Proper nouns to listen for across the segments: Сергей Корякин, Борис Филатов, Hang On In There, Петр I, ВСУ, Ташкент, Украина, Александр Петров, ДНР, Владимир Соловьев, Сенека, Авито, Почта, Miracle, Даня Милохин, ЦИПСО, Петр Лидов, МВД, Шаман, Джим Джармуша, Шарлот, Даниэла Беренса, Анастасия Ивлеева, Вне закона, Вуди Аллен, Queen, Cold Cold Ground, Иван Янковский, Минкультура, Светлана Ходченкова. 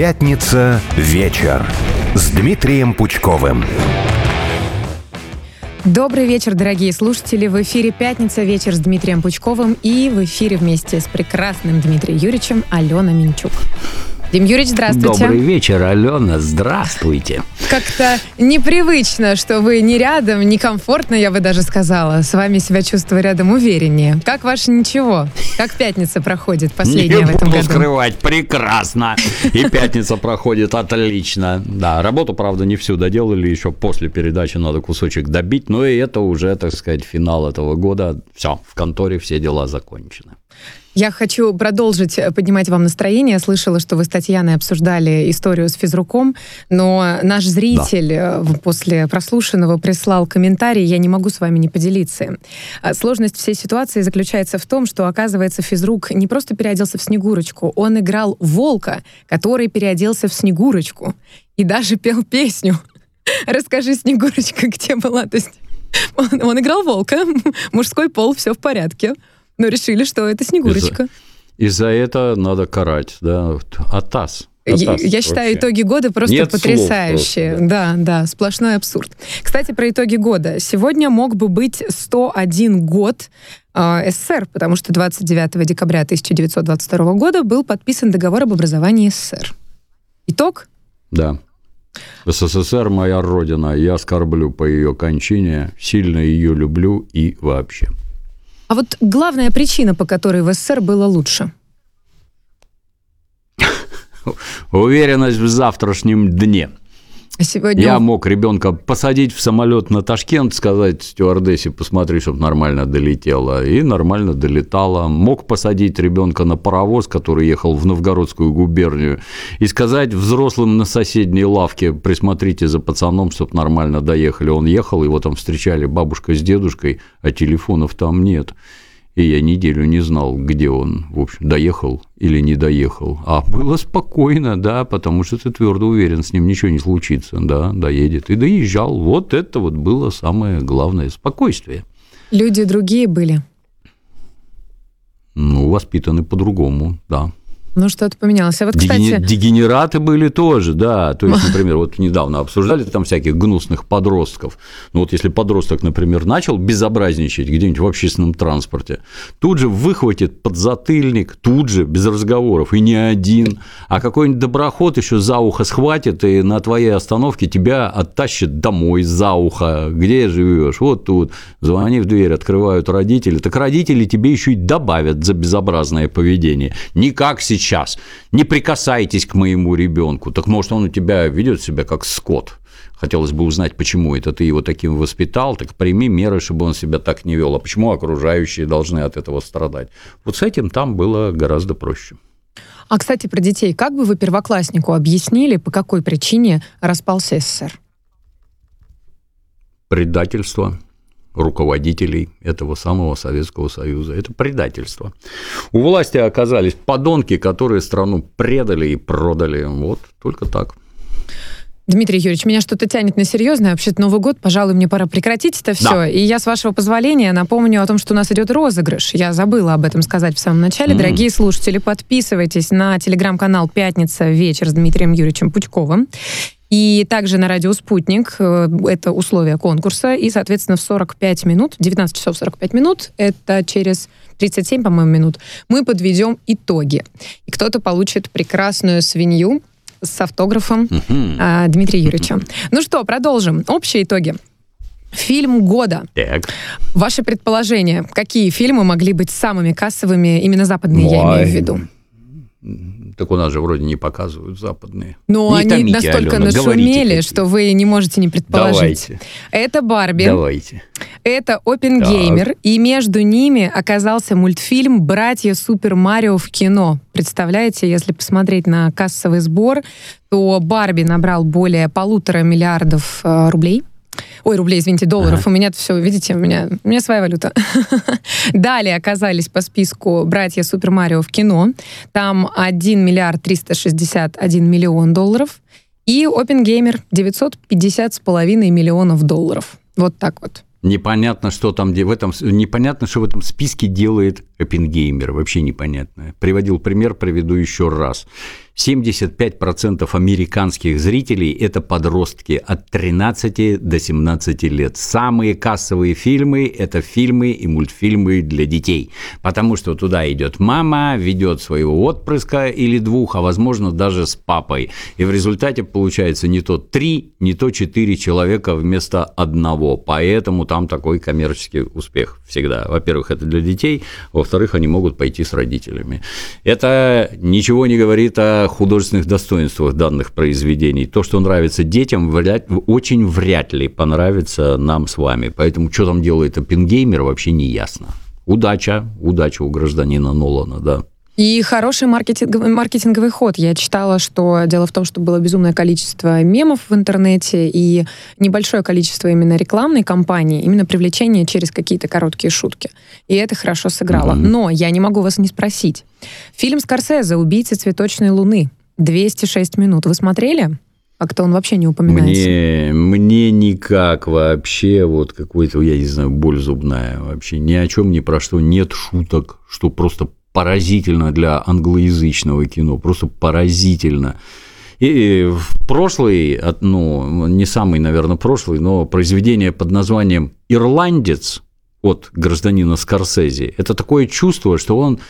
Пятница. Вечер. С Дмитрием Пучковым. Добрый вечер, дорогие слушатели. В эфире «Пятница. Вечер» с Дмитрием Пучковым. И в эфире вместе с прекрасным Дмитрием Юрьевичем Алена Минчук. Дим Юрьевич, здравствуйте. Добрый вечер, Алена, здравствуйте. Как-то непривычно, что вы не рядом, некомфортно, я бы даже сказала. С вами себя чувствую рядом увереннее. Как ваше ничего? Как пятница проходит последняя в этом году? Не буду скрывать, прекрасно. И пятница проходит отлично. Да, работу, правда, не всю доделали, еще после передачи надо кусочек добить. Но и это уже, так сказать, финал этого года. Все, в конторе все дела закончены. Я хочу продолжить поднимать вам настроение. Я слышала, что вы с Татьяной обсуждали историю с физруком, но наш зритель после прослушанного прислал комментарий, я не могу с вами не поделиться. Сложность всей ситуации заключается в том, что, оказывается, физрук не просто переоделся в Снегурочку, он играл волка, который переоделся в Снегурочку и даже пел песню «Расскажи, Снегурочка, где была». То есть он играл волка, мужской пол, все в порядке. Но решили, что это Снегурочка. И за это надо карать, да? Атас. Я считаю, итоги года просто нет потрясающие. Слов просто, да, сплошной абсурд. Кстати, про итоги года. Сегодня мог бы быть 101 год СССР, потому что 29 декабря 1922 года был подписан договор об образовании СССР. Итог? Да. СССР моя родина, я скорблю по ее кончине, сильно ее люблю и вообще. А вот главная причина, по которой в СССР было лучше? Уверенность в завтрашнем дне. Сегодня... Я мог ребенка посадить в самолет на Ташкент, сказать стюардессе, посмотри, чтобы нормально долетело, и нормально долетало. Мог посадить ребенка на паровоз, который ехал в Новгородскую губернию, и сказать взрослым на соседней лавке, присмотрите за пацаном, чтобы нормально доехали. Он ехал, его там встречали бабушка с дедушкой, а телефонов там нет. И я неделю не знал, где он, в общем, доехал или не доехал. А было спокойно, да, потому что ты твердо уверен, с ним ничего не случится, да, доедет. И доезжал. Вот это вот было самое главное – спокойствие. Люди другие были? Ну, воспитаны по-другому, да. Ну, что-то поменялось. А вот, кстати... Дегенераты были тоже, да. То есть, например, вот недавно обсуждали там всяких гнусных подростков. Ну, вот если подросток, например, начал безобразничать где-нибудь в общественном транспорте, тут же выхватит подзатыльник, тут же, без разговоров, и не один, а какой-нибудь доброход еще за ухо схватит и на твоей остановке тебя оттащит домой за ухо. Где живешь? Вот тут. Звони в дверь, открывают родители. Так родители тебе еще и добавят за безобразное поведение. Не как сейчас. Не прикасайтесь к моему ребенку. Так может, он у тебя ведет себя как скот. Хотелось бы узнать, почему это ты его таким воспитал, так прими меры, чтобы он себя так не вел. А почему окружающие должны от этого страдать? Вот с этим там было гораздо проще. А, кстати, про детей. Как бы вы первокласснику объяснили, по какой причине распался СССР? Предательство руководителей этого самого Советского Союза. Это предательство. У власти оказались подонки, которые страну предали и продали. Вот только так. Дмитрий Юрьевич, меня что-то тянет на серьезное. Вообще-то Новый год, пожалуй, мне пора прекратить это все. Да. И я, с вашего позволения, напомню о том, что у нас идет розыгрыш. Я забыла об этом сказать в самом начале. Дорогие слушатели, подписывайтесь на телеграм-канал «Пятница. Вечер» с Дмитрием Юрьевичем Пучковым. И также на радио «Спутник» это условия конкурса. И, соответственно, в 45 минут, 19 часов 45 минут, это через 37, по-моему, минут, мы подведем итоги. И кто-то получит прекрасную свинью с автографом Дмитрия Юрьевича. Ну что, продолжим. Общие итоги. Фильм года. Так. Ваши предположения, какие фильмы могли быть самыми кассовыми, именно западные, я имею в виду? Так у нас же вроде не показывают западные. Но не они томите, настолько Алена, нашумели, что вы не можете не предположить. Давайте. Это «Барби». Давайте. Это «Оппенгеймер». И между ними оказался мультфильм «Братья Супер Марио» в кино. Представляете, если посмотреть на кассовый сбор, то «Барби» набрал более 1,5 миллиарда рублей. Ой, рублей, извините, долларов. Ага. У меня-то все, видите, у меня своя валюта. Далее оказались по списку «Братья Супер Марио» в кино. Там 1 361 000 000 долларов. И «Оппенгеймер» 950,5 миллионов долларов. Вот так вот. Непонятно, что там непонятно, что в этом списке делает «Оппенгеймер». Вообще непонятно. Приводил пример, приведу еще раз. 75% американских зрителей – это подростки от 13 до 17 лет. Самые кассовые фильмы – это фильмы и мультфильмы для детей, потому что туда идет мама, ведет своего отпрыска или двух, а возможно даже с папой. И в результате получается не то 3, не то 4 человека вместо одного. Поэтому там такой коммерческий успех всегда. Во-первых, это для детей, во-вторых, они могут пойти с родителями. Это ничего не говорит о художественных достоинствах данных произведений. То, что нравится детям, очень вряд ли понравится нам с вами. Поэтому, что там делает Оппенгеймер, вообще не ясно. Удача у гражданина Нолана, да. И хороший маркетинговый ход. Я читала, что дело в том, что было безумное количество мемов в интернете и небольшое количество именно рекламной кампании, именно привлечение через какие-то короткие шутки. И это хорошо сыграло. Mm-hmm. Но я не могу вас не спросить. Фильм Скорсезе «Убийцы цветочной луны». 206 минут. Вы смотрели? Как-то он вообще не упоминается. Мне никак вообще, вот какой-то, я не знаю, боль зубная вообще. Ни о чем, ни про что. Нет шуток, что просто поразительно для англоязычного кино, просто поразительно. И в прошлый, ну, не самый, наверное, прошлый, но произведение под названием «Ирландец» от гражданина Скорсезе, это такое чувство, что он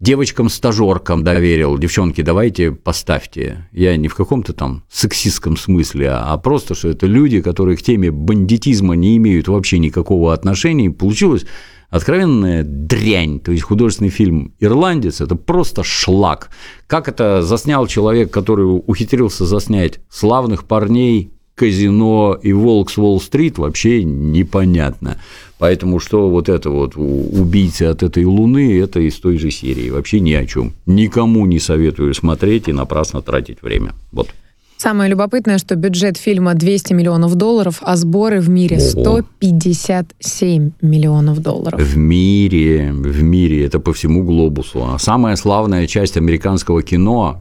девочкам-стажеркам доверил: девчонки, давайте поставьте. Я не в каком-то там сексистском смысле, а просто, что это люди, которые к теме бандитизма не имеют вообще никакого отношения, и получилось откровенная дрянь. То есть художественный фильм «Ирландец» – это просто шлак. Как это заснял человек, который ухитрился заснять «Славных парней», «Казино» и «Волк с Уолл-стрит», вообще непонятно. Поэтому что вот это вот «Убийцы от этой луны» – это из той же серии. Вообще ни о чем. Никому не советую смотреть и напрасно тратить время. Вот. Самое любопытное, что бюджет фильма $200 миллионов, а сборы в мире 157 миллионов долларов. В мире, это по всему глобусу. А самая славная часть американского кино,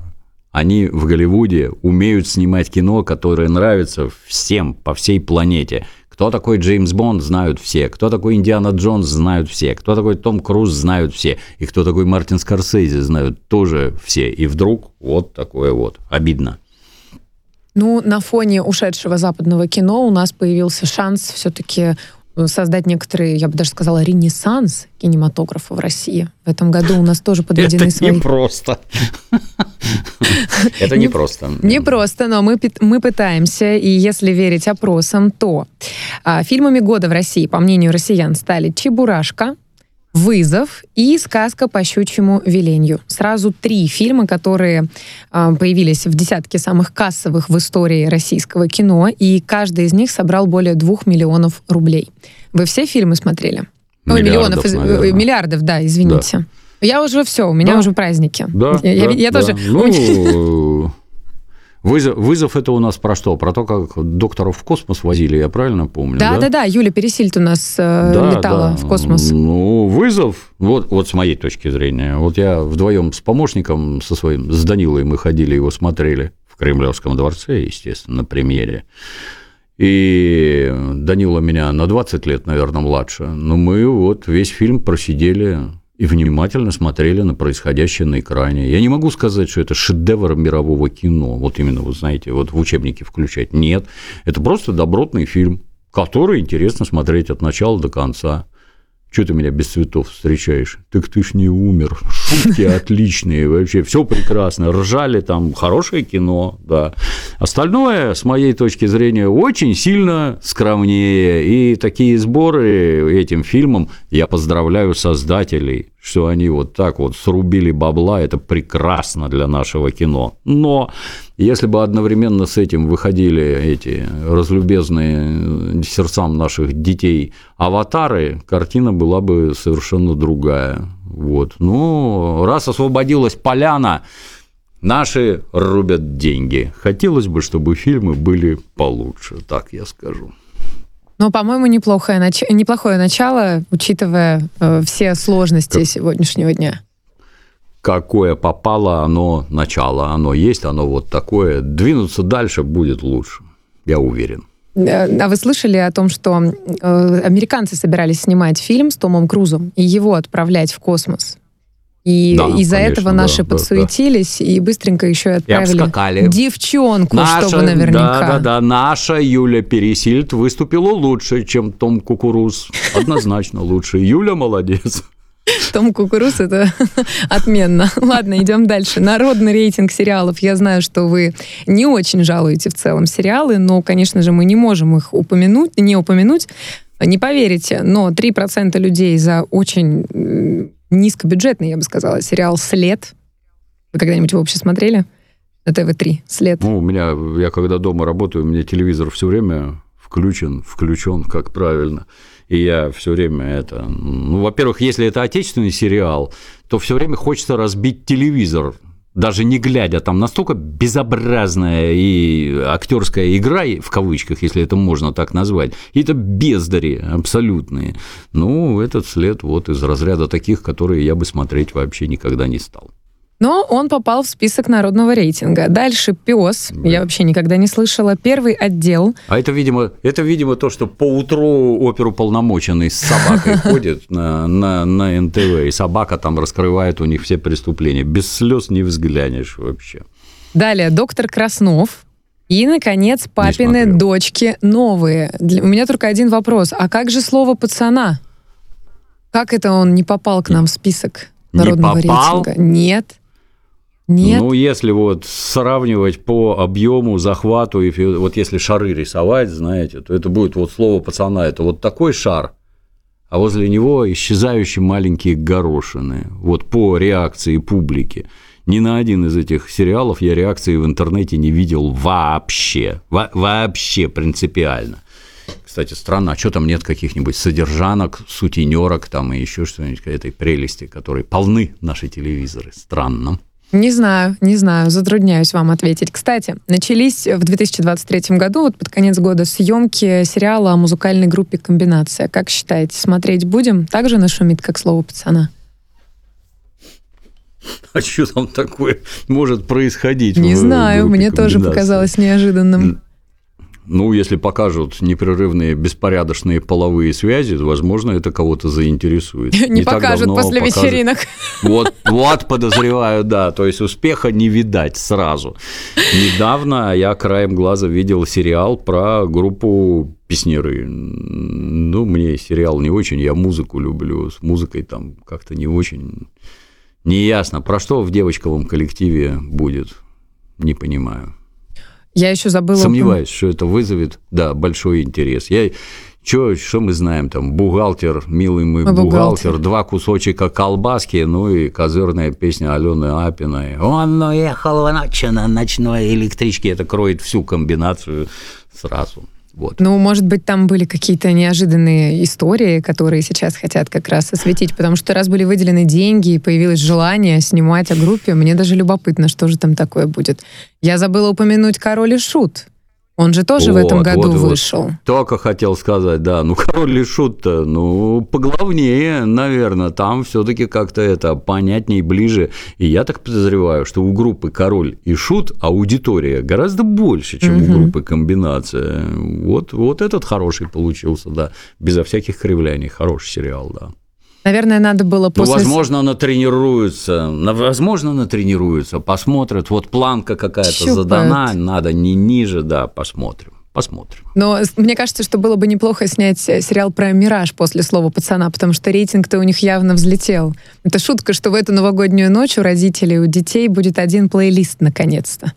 они в Голливуде умеют снимать кино, которое нравится всем по всей планете. Кто такой Джеймс Бонд, знают все. Кто такой Индиана Джонс, знают все. Кто такой Том Круз, знают все. И кто такой Мартин Скорсезе, знают тоже все. И вдруг вот такое вот. Обидно. Ну, на фоне ушедшего западного кино у нас появился шанс все-таки создать некоторые, я бы даже сказала, ренессанс кинематографа в России. В этом году у нас тоже подведены свои... Это непросто. Непросто, но мы пытаемся, и если верить опросам, то фильмами года в России, по мнению россиян, стали «Чебурашка», «Вызов» и «Сказка по щучьему веленью». Сразу 3 фильма, которые появились в десятке самых кассовых в истории российского кино, и каждый из них собрал более 2 миллионов рублей. Вы все фильмы смотрели? Миллиардов, да, извините. Да. Я уже все, у меня уже праздники. Да, я тоже... Ну... «Вызов» — это у нас про что? Про то, как докторов в космос возили, я правильно помню? Да, Юлия Пересильд у нас летала в космос. Ну, «Вызов», вот с моей точки зрения. Вот я вдвоем с помощником, со своим, с Данилой мы ходили, его смотрели в Кремлевском дворце, естественно, на премьере. И Данила меня на 20 лет, наверное, младше. Но мы вот весь фильм просидели и внимательно смотрели на происходящее на экране. Я не могу сказать, что это шедевр мирового кино, вот именно, вы знаете, вот в учебнике включать. Нет, это просто добротный фильм, который интересно смотреть от начала до конца. Чего ты меня без цветов встречаешь? Так ты ж не умер. Шутки отличные, вообще все прекрасно. Ржали там, хорошее кино, да. Остальное, с моей точки зрения, очень сильно скромнее. И такие сборы этим фильмом, я поздравляю создателей, что они вот так вот срубили бабла, это прекрасно для нашего кино. Но если бы одновременно с этим выходили эти разлюбезные сердцам наших детей аватары, картина была бы совершенно другая. Вот. Ну, раз освободилась поляна, наши рубят деньги. Хотелось бы, чтобы фильмы были получше, так я скажу. Но, по-моему, неплохое начало, учитывая все сложности сегодняшнего дня. Какое попало, оно начало, оно есть, оно вот такое. Двинуться дальше будет лучше, я уверен. А вы слышали о том, что американцы собирались снимать фильм с Томом Крузом и его отправлять в космос? И да, из-за этого наши подсуетились и быстренько еще отправили девчонку, чтобы наверняка. Да, наша Юля Пересильд выступила лучше, чем Том Кукуруз. Однозначно лучше. Юля молодец. Том Кукуруз — это отменно. Ладно, идем дальше. Народный рейтинг сериалов. Я знаю, что вы не очень жалуете в целом сериалы, но, конечно же, мы не можем их не упомянуть. Не поверите, но 3% людей за очень низкобюджетный, я бы сказала, сериал «След». Вы когда-нибудь его вообще смотрели? На ТВ3. «След». Ну, у меня, я когда дома работаю, у меня телевизор все время включен, как правильно. И я все время это... Ну, во-первых, если это отечественный сериал, то все время хочется разбить телевизор, даже не глядя. Там настолько безобразная и актерская игра, в кавычках, если это можно так назвать. И это бездари абсолютные. Ну, этот «След» вот из разряда таких, которые я бы смотреть вообще никогда не стал. Но он попал в список народного рейтинга. Дальше «Пёс». Да. Я вообще никогда не слышала. «Первый отдел». А это видимо, то, что поутру оперуполномоченный с собакой ходит на НТВ, и собака там раскрывает у них все преступления. Без слез не взглянешь вообще. Далее «Доктор Краснов». И, наконец, «Папины дочки новые». У меня только один вопрос. А как же слово «пацана»? Как это он не попал к нам в список народного рейтинга? Нет. Ну, если вот сравнивать по объему, захвату, вот если шары рисовать, знаете, то это будет вот слово «пацана». Это вот такой шар, а возле него исчезающие маленькие горошины. Вот по реакции публики. Ни на один из этих сериалов я реакции в интернете не видел вообще. Вообще принципиально. Кстати, странно, а что там нет каких-нибудь содержанок, сутенерок там и еще что-нибудь этой прелести, которой полны наши телевизоры? Странно. Не знаю, затрудняюсь вам ответить. Кстати, начались в 2023 году, вот под конец года, съемки сериала о музыкальной группе «Комбинация». Как считаете, смотреть будем? Так же нашумит, как слово «пацана»? А что там такое может происходить? Не знаю, мне тоже показалось неожиданным. Ну, если покажут непрерывные беспорядочные половые связи, возможно, это кого-то заинтересует. Не покажут после вечеринок. Вот, подозреваю, да. То есть успеха не видать сразу. Недавно я краем глаза видел сериал про группу «Песняры». Ну, мне сериал не очень, я музыку люблю. С музыкой там как-то не очень. Неясно, про что в девочковом коллективе будет, не понимаю. Я еще забыла... Сомневаюсь, что это вызовет, да, большой интерес. Что мы знаем там? Бухгалтер, милый мой бухгалтер, 2 кусочка колбаски, ну и козырная песня Алены Апиной. Он уехал в ночь на ночной электричке. Это кроет всю комбинацию сразу. Вот. Ну, может быть, там были какие-то неожиданные истории, которые сейчас хотят как раз осветить, потому что раз были выделены деньги и появилось желание снимать о группе, мне даже любопытно, что же там такое будет. Я забыла упомянуть «Король и Шут». Он же тоже в этом году вышел. Только хотел сказать, да, ну «Король и Шут»-то, ну, поглавнее, наверное, там все-таки как-то это понятнее, ближе. И я так подозреваю, что у группы «Король и Шут» аудитория гораздо больше, чем у группы «Комбинация». Вот этот хороший получился, да, безо всяких кривляний, хороший сериал, да. Наверное, надо было после... Ну, возможно, натренируются, посмотрят. Вот планка какая-то задана, надо не ниже, да, посмотрим. Но мне кажется, что было бы неплохо снять сериал про «Мираж» после слова «пацана», потому что рейтинг-то у них явно взлетел. Это шутка, что в эту новогоднюю ночь у родителей, у детей будет один плейлист, наконец-то.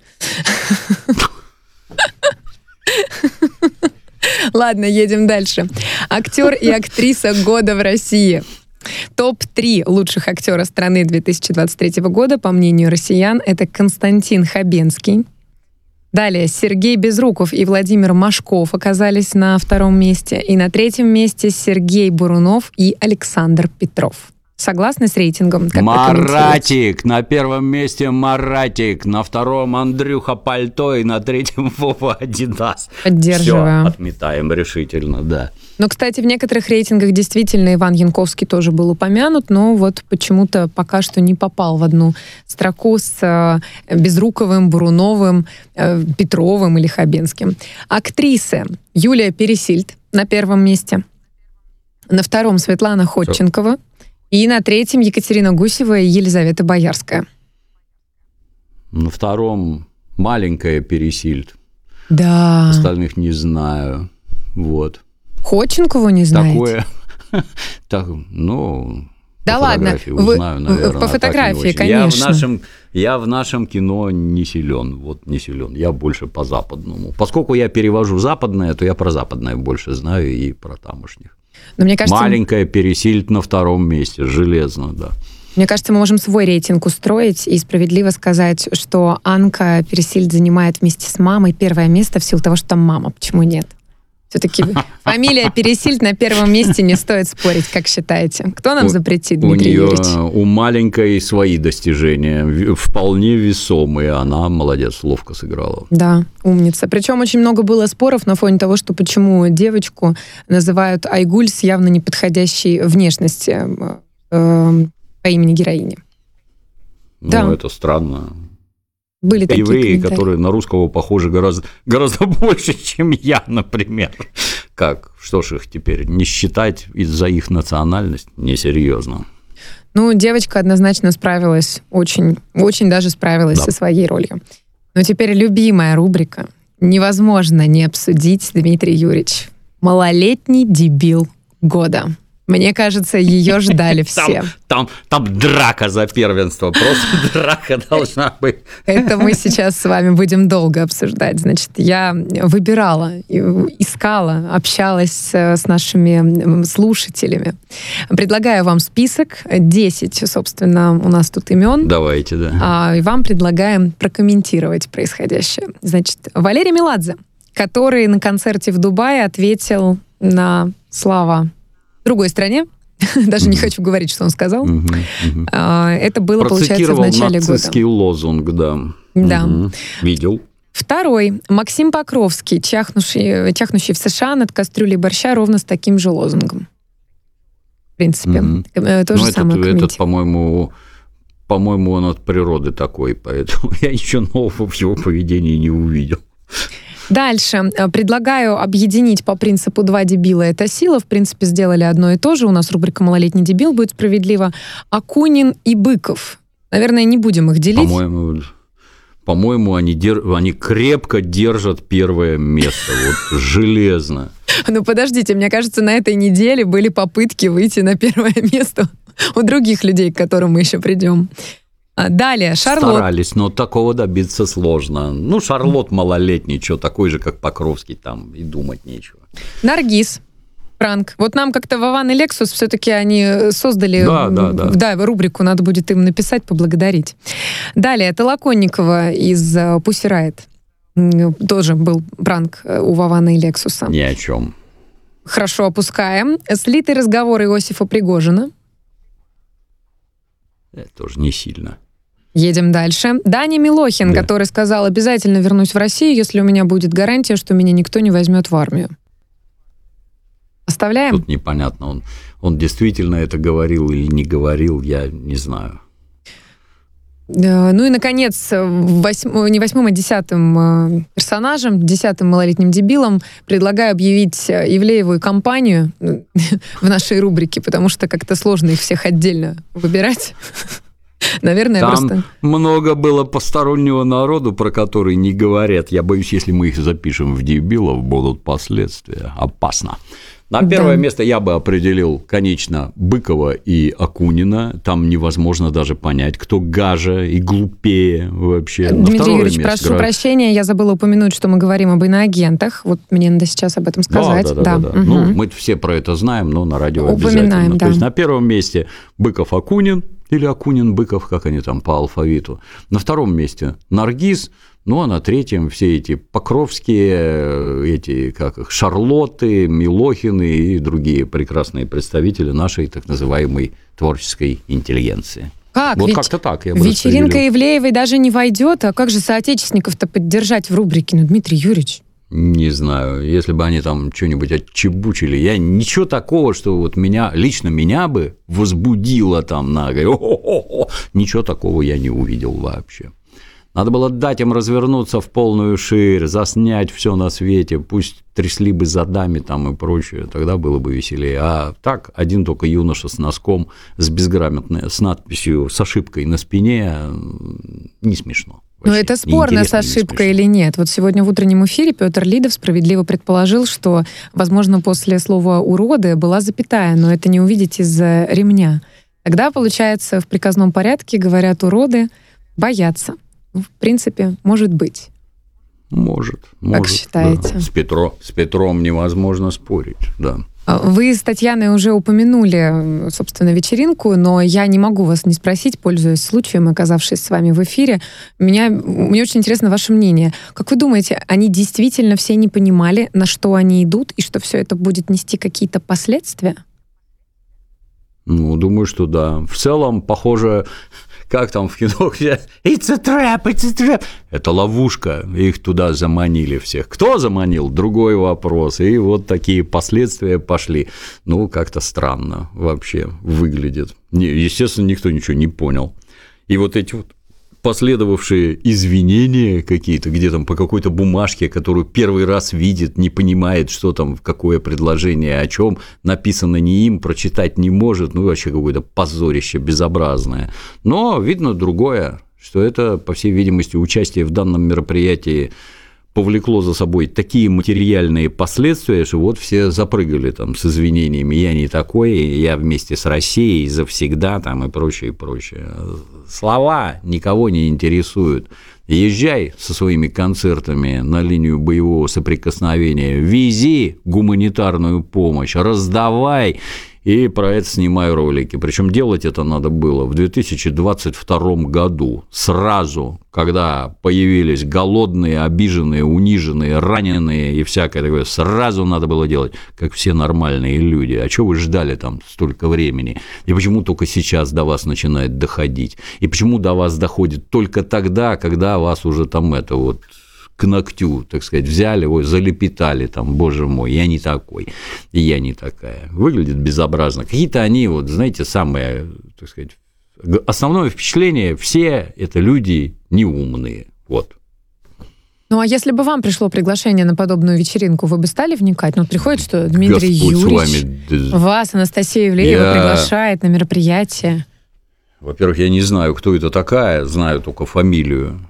Ладно, едем дальше. Актер и актриса года в России. Топ-3 лучших актера страны 2023 года, по мнению россиян, это Константин Хабенский. Далее Сергей Безруков и Владимир Машков оказались на 2-м месте. И на 3-м месте Сергей Бурунов и Александр Петров. Согласны с рейтингом? Маратик! На 1-м месте Маратик, на 2-м Андрюха Пальто и на 3-м Вова Адидас. Поддерживаю. Все, отметаем решительно, да. Но, кстати, в некоторых рейтингах действительно Иван Янковский тоже был упомянут, но вот почему-то пока что не попал в одну строку с Безруковым, Буруновым, Петровым или Хабенским. Актрисы. Юлия Пересильд на 1-м месте. На 2-м Светлана Ходченкова. И на третьем Екатерина Гусева и Елизавета Боярская. На втором маленькая Пересильд. Да. Остальных не знаю. Вот. Ходченкову не знаете? Такое, ну... Да ладно, узнаю, наверное, по фотографии, конечно. Я в нашем кино не силен, я больше по западному. Поскольку я перевожу западное, то я про западное больше знаю и про тамошних. Но мне кажется, маленькая Пересильд на втором месте, железно, да. Мне кажется, мы можем свой рейтинг устроить и справедливо сказать, что Анка Пересильд занимает вместе с мамой первое место в силу того, что там мама, почему нет? Все-таки фамилия Пересильд на первом месте, не стоит спорить, как считаете? Кто нам запретит, Дмитрий Юрьевич? У маленькой свои достижения, вполне весомые. Она молодец, ловко сыграла. Да, умница. Причем очень много было споров на фоне того, что почему девочку называют Айгуль с явно неподходящей внешности по имени героини. Ну, да. Это странно. Были такие евреи, которые на русского похожи гораздо больше, чем я, например. Как? Что ж их теперь не считать из-за их национальности? Несерьезно. Ну, девочка однозначно справилась, очень, очень даже справилась, да, со своей ролью. Но теперь любимая рубрика. Невозможно не обсудить, Дмитрий Юрьевич. Малолетний дебил года. Мне кажется, ее ждали все. Там драка за первенство, просто драка должна быть. Это мы сейчас с вами будем долго обсуждать. Значит, я выбирала, искала, общалась с нашими слушателями. Предлагаю вам список, 10, собственно, у нас тут имен. Давайте, да. И вам предлагаем прокомментировать происходящее. Значит, Валерий Меладзе, который на концерте в Дубае ответил на слова... В другой стране, даже не хочу говорить, что он сказал, это было, получается, в начале года. Процитировал нацистский лозунг, да. Да. Видел. Второй. Максим Покровский, чахнущий в США над кастрюлей борща ровно с таким же лозунгом. В принципе, то же самое. Этот, по-моему, он от природы такой, поэтому я еще нового в его поведении не увидел. Дальше. Предлагаю объединить по принципу «два дебила – это сила». В принципе, сделали одно и то же. У нас рубрика «Малолетний дебил» будет справедлива. Акунин и Быков. Наверное, не будем их делить. По-моему, они крепко держат первое место. Вот железно. Ну, подождите, мне кажется, на этой неделе были попытки выйти на первое место у других людей, к которым мы еще придем. Далее, Шарлот. Старались, но такого добиться сложно. Ну, Шарлот малолетний, что такой же, как Покровский, там и думать нечего. Наргиз, Франк. Вот нам как-то Вован и Лексус все-таки они создали... Да, рубрику, надо будет им написать, поблагодарить. Далее, Толоконникова из Пусси Райт. Тоже был пранк у Вована и Лексуса. Ни о чем. Хорошо, опускаем. Слитый разговор Иосифа Пригожина. Это тоже не сильно. Едем дальше. Даня Милохин, да, который сказал: обязательно вернусь в Россию, если у меня будет гарантия, что меня никто не возьмет в армию. Оставляем? Тут непонятно, он действительно это говорил или не говорил, я не знаю. Ну и, наконец, а 10-м персонажем, 10-м малолетним дебилом предлагаю объявить Ивлееву и компанию в нашей рубрике, потому что как-то сложно их всех отдельно выбирать. Наверное, там просто... много было постороннего народу, про который не говорят. Я боюсь, если мы их запишем в дебилов, будут последствия. Опасно. На первое место я бы определил, конечно, Быкова и Акунина. Там невозможно даже понять, кто гаже и глупее вообще. Дмитрий Юрьевич, прошу прощения, я забыла упомянуть, что мы говорим об иноагентах. Вот мне надо сейчас об этом сказать. Да. Ну, мы все про это знаем, но на радио обязательно. Да. То есть на первом месте Быков, Акунин или Акунин, Быков, как они там по алфавиту. На втором месте Наргиз. Ну, а на третьем все эти Покровские, Шарлотты, Милохины и другие прекрасные представители нашей так называемой творческой интеллигенции. Как? Вот как-то так. Я бы вечеринка Ивлеевой даже не войдет, а как же соотечественников-то поддержать в рубрике? Ну, Дмитрий Юрьевич. Не знаю, если бы они там что-нибудь отчебучили, ничего такого, что вот лично меня бы возбудило там, ничего такого я не увидел вообще. Надо было дать им развернуться в полную ширь, заснять все на свете, пусть трясли бы задами там и прочее, тогда было бы веселее. А так один только юноша с носком, с безграмотной, с надписью, с ошибкой на спине, не смешно. Но это спорно, с ошибкой или нет. Вот сегодня в утреннем эфире Петр Лидов справедливо предположил, что, возможно, после слова «уроды» была запятая, но это не увидеть из-за ремня. Тогда, получается, в приказном порядке говорят «уроды», «боятся». В принципе, может быть. Может. Как считаете? Да. С Петром невозможно спорить, да. Вы с Татьяной уже упомянули, собственно, вечеринку, но я не могу вас не спросить, пользуясь случаем, оказавшись с вами в эфире. Мне очень интересно ваше мнение. Как вы думаете, они действительно все не понимали, на что они идут, и что все это будет нести какие-то последствия? Думаю, что да. В целом, похоже... Как там в кино? It's a trap, it's a trap. Это ловушка. Их туда заманили всех. Кто заманил? Другой вопрос. И вот такие последствия пошли. Как-то странно вообще выглядит. Естественно, никто ничего не понял. И вот эти вот последовавшие извинения какие-то, где там по какой-то бумажке, которую первый раз видит, не понимает, что там, какое предложение, о чем написано не им, прочитать не может, вообще какое-то позорище безобразное. Но видно другое, что это, по всей видимости, участие в данном мероприятии повлекло за собой такие материальные последствия, что вот все запрыгали там с извинениями, я не такой, я вместе с Россией завсегда там и прочее. Слова никого не интересуют. Езжай со своими концертами на линию боевого соприкосновения, вези гуманитарную помощь, раздавай, и про это снимай ролики. Причем делать это надо было в 2022 году, сразу, когда появились голодные, обиженные, униженные, раненые и всякое такое, сразу надо было делать, как все нормальные люди. А чего вы ждали там столько времени? И почему только сейчас до вас начинает доходить? И почему до вас доходит только тогда, когда вас уже там это вот к ногтю, так сказать, взяли, ой, залепетали там, боже мой, я не такой, и я не такая. Выглядит безобразно. Какие-то они, вот, знаете, самые, так сказать, основное впечатление, все это люди неумные, вот. А если бы вам пришло приглашение на подобную вечеринку, вы бы стали вникать? Приходит, что Дмитрий Юрьевич вас, Анастасия Ивлеева, приглашает на мероприятие. Во-первых, я не знаю, кто это такая, знаю только фамилию.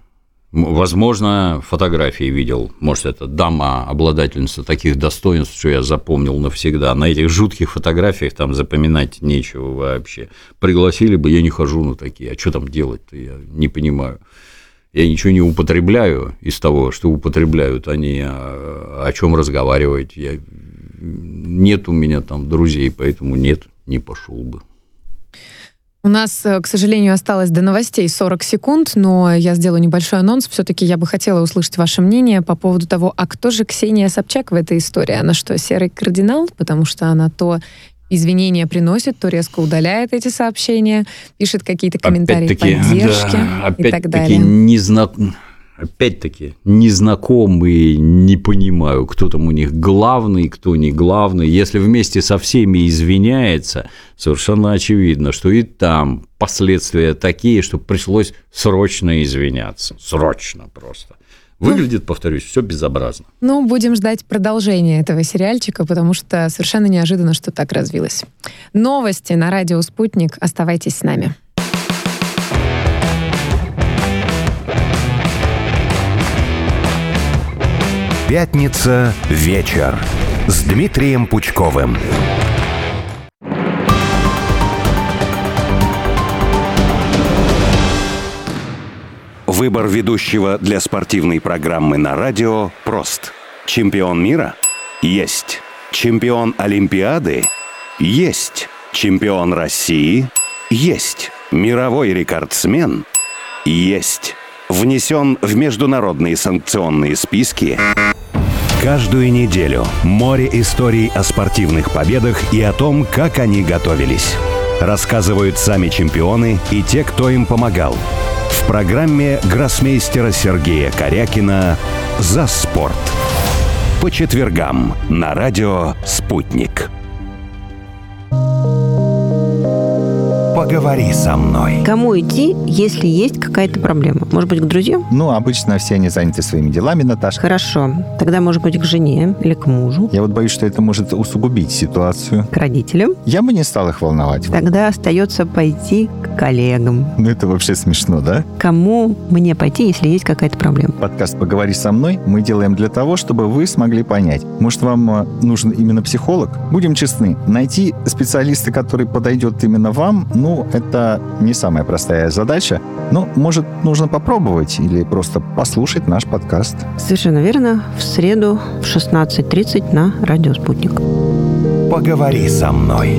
Возможно, фотографии видел. Может, это дама, обладательница таких достоинств, что я запомнил навсегда. На этих жутких фотографиях там запоминать нечего вообще. Пригласили бы, я не хожу на такие. А что там делать-то, я не понимаю. Я ничего не употребляю из того, что употребляют они. О чем разговаривать? Нет у меня там друзей, поэтому нет, не пошел бы. У нас, к сожалению, осталось до новостей 40 секунд, но я сделаю небольшой анонс. Все-таки я бы хотела услышать ваше мнение по поводу того, а кто же Ксения Собчак в этой истории? Она что, серый кардинал? Потому что она то извинения приносит, то резко удаляет эти сообщения, пишет какие-то комментарии поддержки, да, и так далее. Опять-таки, незнакомые, не понимаю, кто там у них главный, кто не главный. Если вместе со всеми извиняется, совершенно очевидно, что и там последствия такие, что пришлось срочно извиняться. Срочно просто. Выглядит, повторюсь, все безобразно. Будем ждать продолжения этого сериальчика, потому что совершенно неожиданно, что так развилось. Новости на радио «Спутник». Оставайтесь с нами. Пятница вечер с Дмитрием Пучковым. Выбор ведущего для спортивной программы на радио прост. Чемпион мира? Есть. Чемпион Олимпиады? Есть. Чемпион России? Есть. Мировой рекордсмен? Есть. Внесен в международные санкционные списки? Каждую неделю море историй о спортивных победах и о том, как они готовились. Рассказывают сами чемпионы и те, кто им помогал. В программе гроссмейстера Сергея Корякина «За спорт». По четвергам на радио «Спутник». поговори со мной. Кому идти, если есть какая-то проблема? Может быть, к друзьям? Ну, обычно все они заняты своими делами, Наташа. Хорошо. Тогда, может быть, к жене или к мужу. Я вот боюсь, что это может усугубить ситуацию. К родителям? Я бы не стал их волновать. Тогда остается пойти к коллегам. Ну, это вообще смешно, да? Кому мне пойти, если есть какая-то проблема? Подкаст «Поговори со мной» мы делаем для того, чтобы вы смогли понять. Может, вам нужен именно психолог? Будем честны, найти специалиста, который подойдет именно вам, ну, это не самая простая задача. Но, может, нужно попробовать или просто послушать наш подкаст. Совершенно верно. В среду в 16:30 на радио «Спутник». «Поговори со мной».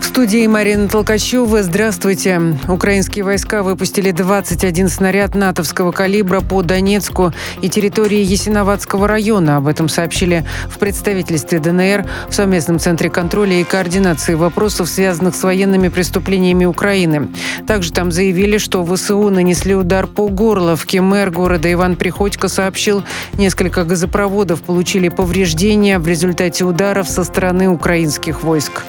В студии Марина Толкачева. Здравствуйте. Украинские войска выпустили 21 снаряд натовского калибра по Донецку и территории Ясиноватского района. Об этом сообщили в представительстве ДНР в Совместном центре контроля и координации вопросов, связанных с военными преступлениями Украины. Также там заявили, что ВСУ нанесли удар по Горловке. Мэр города Иван Приходько сообщил, несколько газопроводов получили повреждения в результате ударов со стороны украинских войск.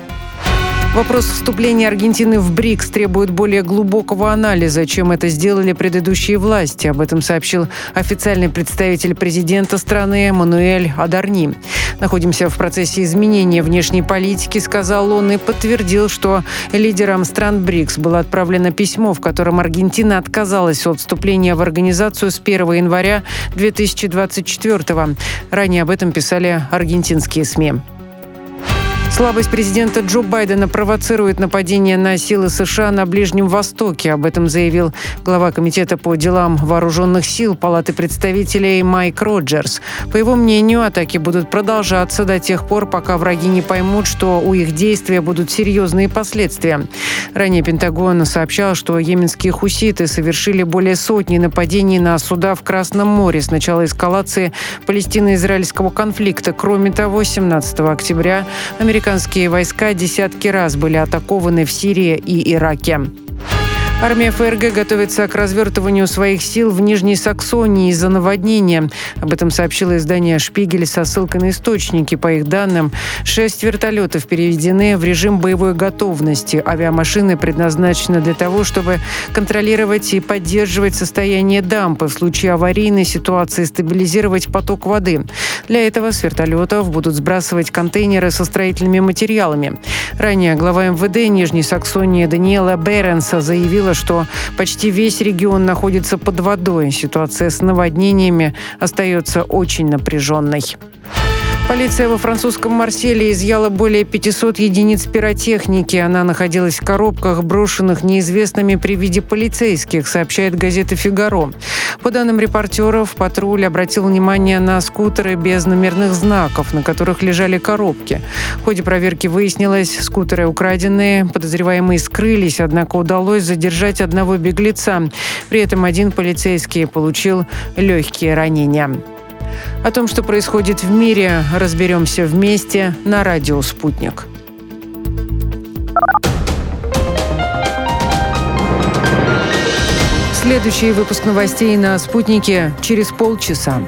Вопрос вступления Аргентины в БРИКС требует более глубокого анализа, чем это сделали предыдущие власти. Об этом сообщил официальный представитель президента страны Мануэль Адарни. «Находимся в процессе изменения внешней политики», — сказал он и подтвердил, что лидерам стран БРИКС было отправлено письмо, в котором Аргентина отказалась от вступления в организацию с 1 января 2024-го. Ранее об этом писали аргентинские СМИ. Слабость президента Джо Байдена провоцирует нападение на силы США на Ближнем Востоке. Об этом заявил глава Комитета по делам вооруженных сил Палаты представителей Майк Роджерс. По его мнению, атаки будут продолжаться до тех пор, пока враги не поймут, что у их действия будут серьезные последствия. Ранее Пентагон сообщал, что йеменские хуситы совершили более сотни нападений на суда в Красном море с начала эскалации палестино-израильского конфликта. Кроме того, 17 октября Американские войска десятки раз были атакованы в Сирии и Ираке. Армия ФРГ готовится к развертыванию своих сил в Нижней Саксонии из-за наводнения. Об этом сообщило издание «Шпигель» со ссылкой на источники. По их данным, 6 вертолетов переведены в режим боевой готовности. Авиамашины предназначены для того, чтобы контролировать и поддерживать состояние дампы, в случае аварийной ситуации стабилизировать поток воды. Для этого с вертолетов будут сбрасывать контейнеры со строительными материалами. Ранее глава МВД Нижней Саксонии Даниэла Беренса заявила, что почти весь регион находится под водой. Ситуация с наводнениями остается очень напряженной. Полиция во французском Марселе изъяла более 500 единиц пиротехники. Она находилась в коробках, брошенных неизвестными при виде полицейских, сообщает газета «Фигаро». По данным репортеров, патруль обратил внимание на скутеры без номерных знаков, на которых лежали коробки. В ходе проверки выяснилось, скутеры украденные, подозреваемые скрылись, однако удалось задержать одного беглеца. При этом один полицейский получил легкие ранения. О том, что происходит в мире, разберемся вместе на радио «Спутник». Следующий выпуск новостей на «Спутнике» через полчаса.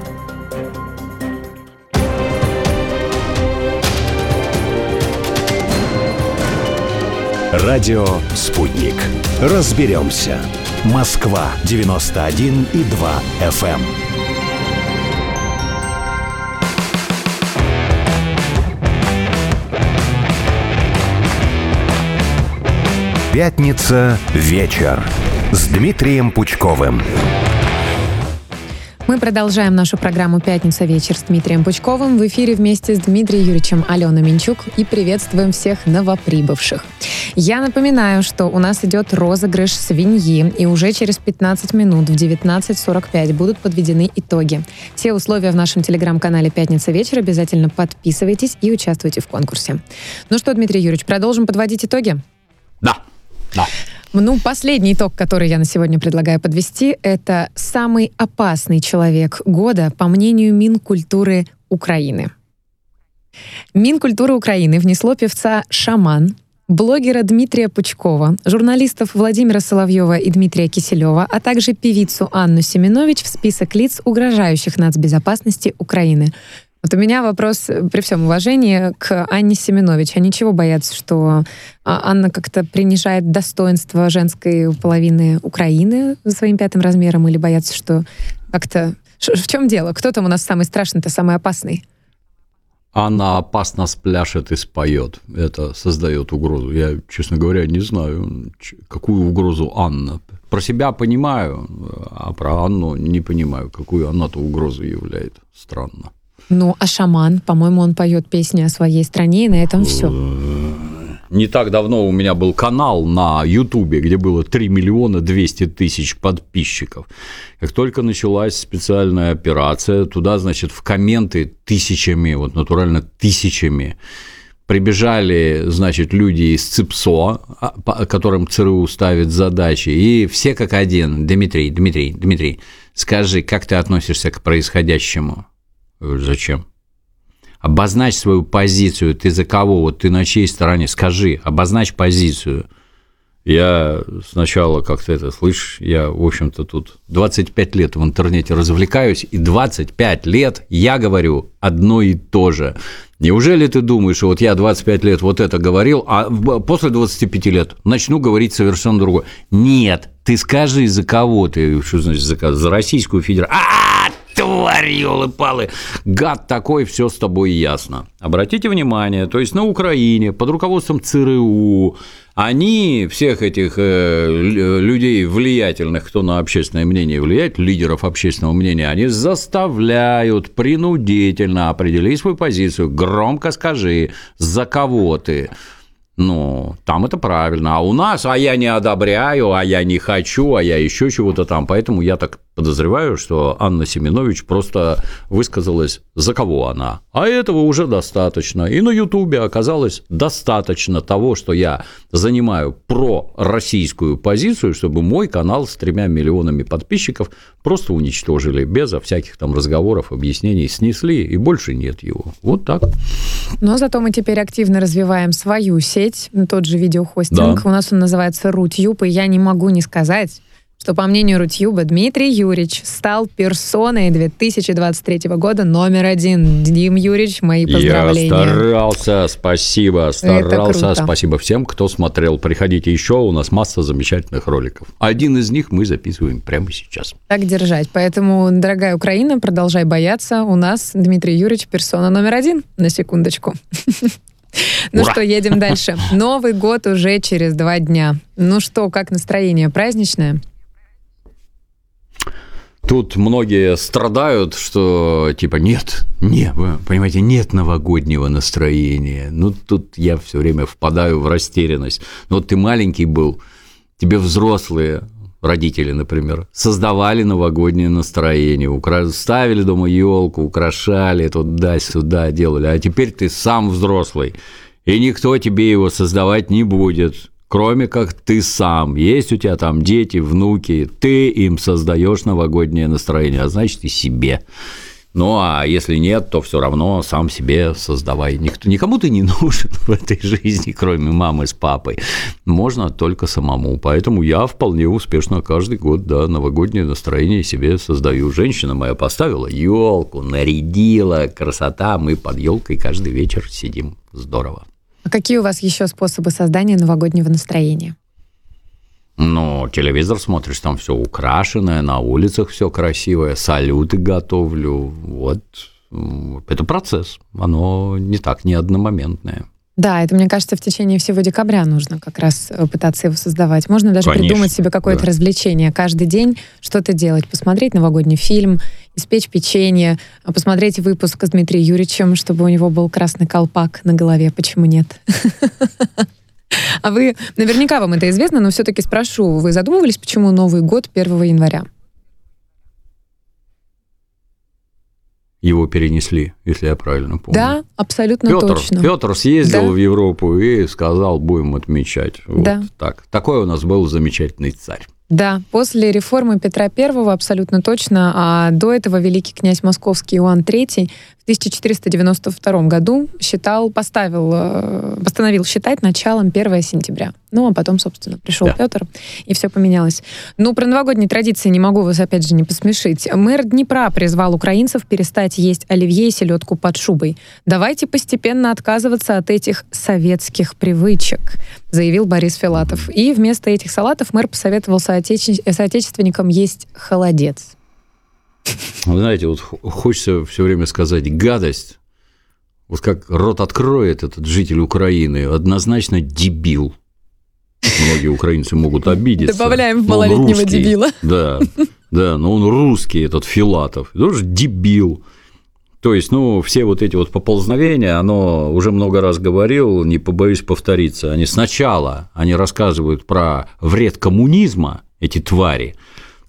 Радио «Спутник». Разберемся. Москва, 91,2 FM. «Пятница. Вечер» с Дмитрием Пучковым. Мы продолжаем нашу программу «Пятница. Вечер» с Дмитрием Пучковым. В эфире вместе с Дмитрием Юрьевичем Алена Минчук. И приветствуем всех новоприбывших. Я напоминаю, что у нас идет розыгрыш свиньи. И уже через 15 минут в 19:45 будут подведены итоги. Все условия в нашем телеграм-канале «Пятница. Вечер». Обязательно подписывайтесь и участвуйте в конкурсе. Ну что, Дмитрий Юрьевич, продолжим подводить итоги? Да. Ну, последний итог, который я на сегодня предлагаю подвести, это самый опасный человек года, по мнению Минкультуры Украины. Минкультура Украины внесло певца «Шаман», блогера Дмитрия Пучкова, журналистов Владимира Соловьева и Дмитрия Киселева, а также певицу Анну Семенович в список лиц, угрожающих нацбезопасности Украины. Вот у меня вопрос, при всем уважении, к Анне Семенович. Они чего боятся, что Анна как-то принижает достоинство женской половины Украины своим пятым размером, или боятся, что как-то... В чем дело? Кто там у нас самый страшный-то, самый опасный? Она опасно спляшет и споет. Это создает угрозу. Я, честно говоря, не знаю, какую угрозу Анна. Про себя понимаю, а про Анну не понимаю, какую она-то угрозу являет. Странно. Ну, а «Шаман», по-моему, он поет песни о своей стране, и на этом все. Не так давно у меня был канал на Ютубе, где было 3 миллиона 200 тысяч подписчиков. Как только началась специальная операция, туда, значит, в комменты тысячами, вот натурально тысячами, прибежали, значит, люди из ЦИПСО, которым ЦРУ ставит задачи, и все как один: Дмитрий, скажи, как ты относишься к происходящему? Зачем? Обозначь свою позицию. Ты за кого? Вот ты на чьей стороне? Скажи, обозначь позицию. Я сначала как-то это, слышь, я, в общем-то, тут 25 лет в интернете развлекаюсь, и 25 лет я говорю одно и то же. Неужели ты думаешь, что вот я 25 лет вот это говорил, а после 25 лет начну говорить совершенно другое? Нет, ты скажи, за кого ты, что значит за Российскую Федерацию. Тварь, ёлы-палы, гад такой, все с тобой ясно. Обратите внимание, то есть на Украине под руководством ЦРУ они всех этих людей влиятельных, кто на общественное мнение влияет, лидеров общественного мнения, они заставляют принудительно: определи свою позицию, громко скажи, за кого ты. Ну, там это правильно. А у нас, а я не одобряю, а я не хочу, а я еще чего-то там. Поэтому я так подозреваю, что Анна Семенович просто высказалась, за кого она. А этого уже достаточно. И на Ютубе оказалось достаточно того, что я занимаю пророссийскую позицию, чтобы мой канал с 3 миллионами подписчиков просто уничтожили, безо всяких там разговоров, объяснений, снесли, и больше нет его. Вот так. Но зато мы теперь активно развиваем свою сеть, тот же видеохостинг, да. У нас он называется Рутьюб, и я не могу не сказать, что, по мнению Рутьюба, Дмитрий Юрич стал персоной 2023 года №1. Дим Юрич, мои поздравления. Я старался, спасибо всем, кто смотрел. Приходите еще, у нас масса замечательных роликов. Один из них мы записываем прямо сейчас. Так держать. Поэтому, дорогая Украина, продолжай бояться. У нас Дмитрий Юрич персона №1, на секундочку. Ну Ура! Что, едем дальше. Новый год уже через 2 дня. Ну что, как настроение? Праздничное? Тут многие страдают, что типа вы понимаете, нет новогоднего настроения. Ну, тут я все время впадаю в растерянность. Ну, вот ты маленький был, тебе взрослые, родители, например, создавали новогоднее настроение, ставили дома елку, украшали туда-сюда, делали. А теперь ты сам взрослый, и никто тебе его создавать не будет, кроме как ты сам. Есть у тебя там дети, внуки, ты им создаешь новогоднее настроение, а значит, и себе. Ну, а если нет, то все равно сам себе создавай. Никому ты не нужен в этой жизни, кроме мамы с папой. Можно только самому. Поэтому я вполне успешно каждый год, да, новогоднее настроение себе создаю. Женщина моя поставила елку, нарядила, красота. Мы под елкой каждый вечер сидим. Здорово. А какие у вас еще способы создания новогоднего настроения? Ну, телевизор смотришь, там все украшенное, на улицах все красивое, салюты готовлю. Вот. Это процесс. Оно не одномоментное. Да, это, мне кажется, в течение всего декабря нужно как раз пытаться его создавать. Можно даже придумать себе какое-то развлечение. Каждый день что-то делать. Посмотреть новогодний фильм, испечь печенье, посмотреть выпуск с Дмитрием Юрьевичем, чтобы у него был красный колпак на голове. Почему нет? А вы, наверняка вам это известно, но все-таки спрошу, вы задумывались, почему Новый год 1 января? его перенесли, если я правильно помню. Да, абсолютно точно. Петр съездил в Европу и сказал, будем отмечать. Да. Вот так. Такой у нас был замечательный царь. Да, после реформы Петра I абсолютно точно, а до этого великий князь московский Иоанн III в 1492 году постановил считать началом 1 сентября. Ну, а потом, собственно, пришел Петр, и все поменялось. Ну, про новогодние традиции не могу вас, опять же, не посмешить. Мэр Днепра призвал украинцев перестать есть оливье и селедку под шубой. Давайте постепенно отказываться от этих советских привычек, заявил Борис Филатов. И вместо этих салатов мэр посоветовал соотечественникам есть холодец. Вы знаете, вот хочется все время сказать гадость. Вот как рот откроет этот житель Украины, однозначно дебил. Многие украинцы могут обидеться. Добавляем в малолетнего дебила. Да, да, но он русский, этот Филатов. Тоже дебил. То есть, ну, все вот эти вот поползновения, оно уже много раз говорил, не побоюсь повториться. Они сначала, они рассказывают про вред коммунизма, эти твари,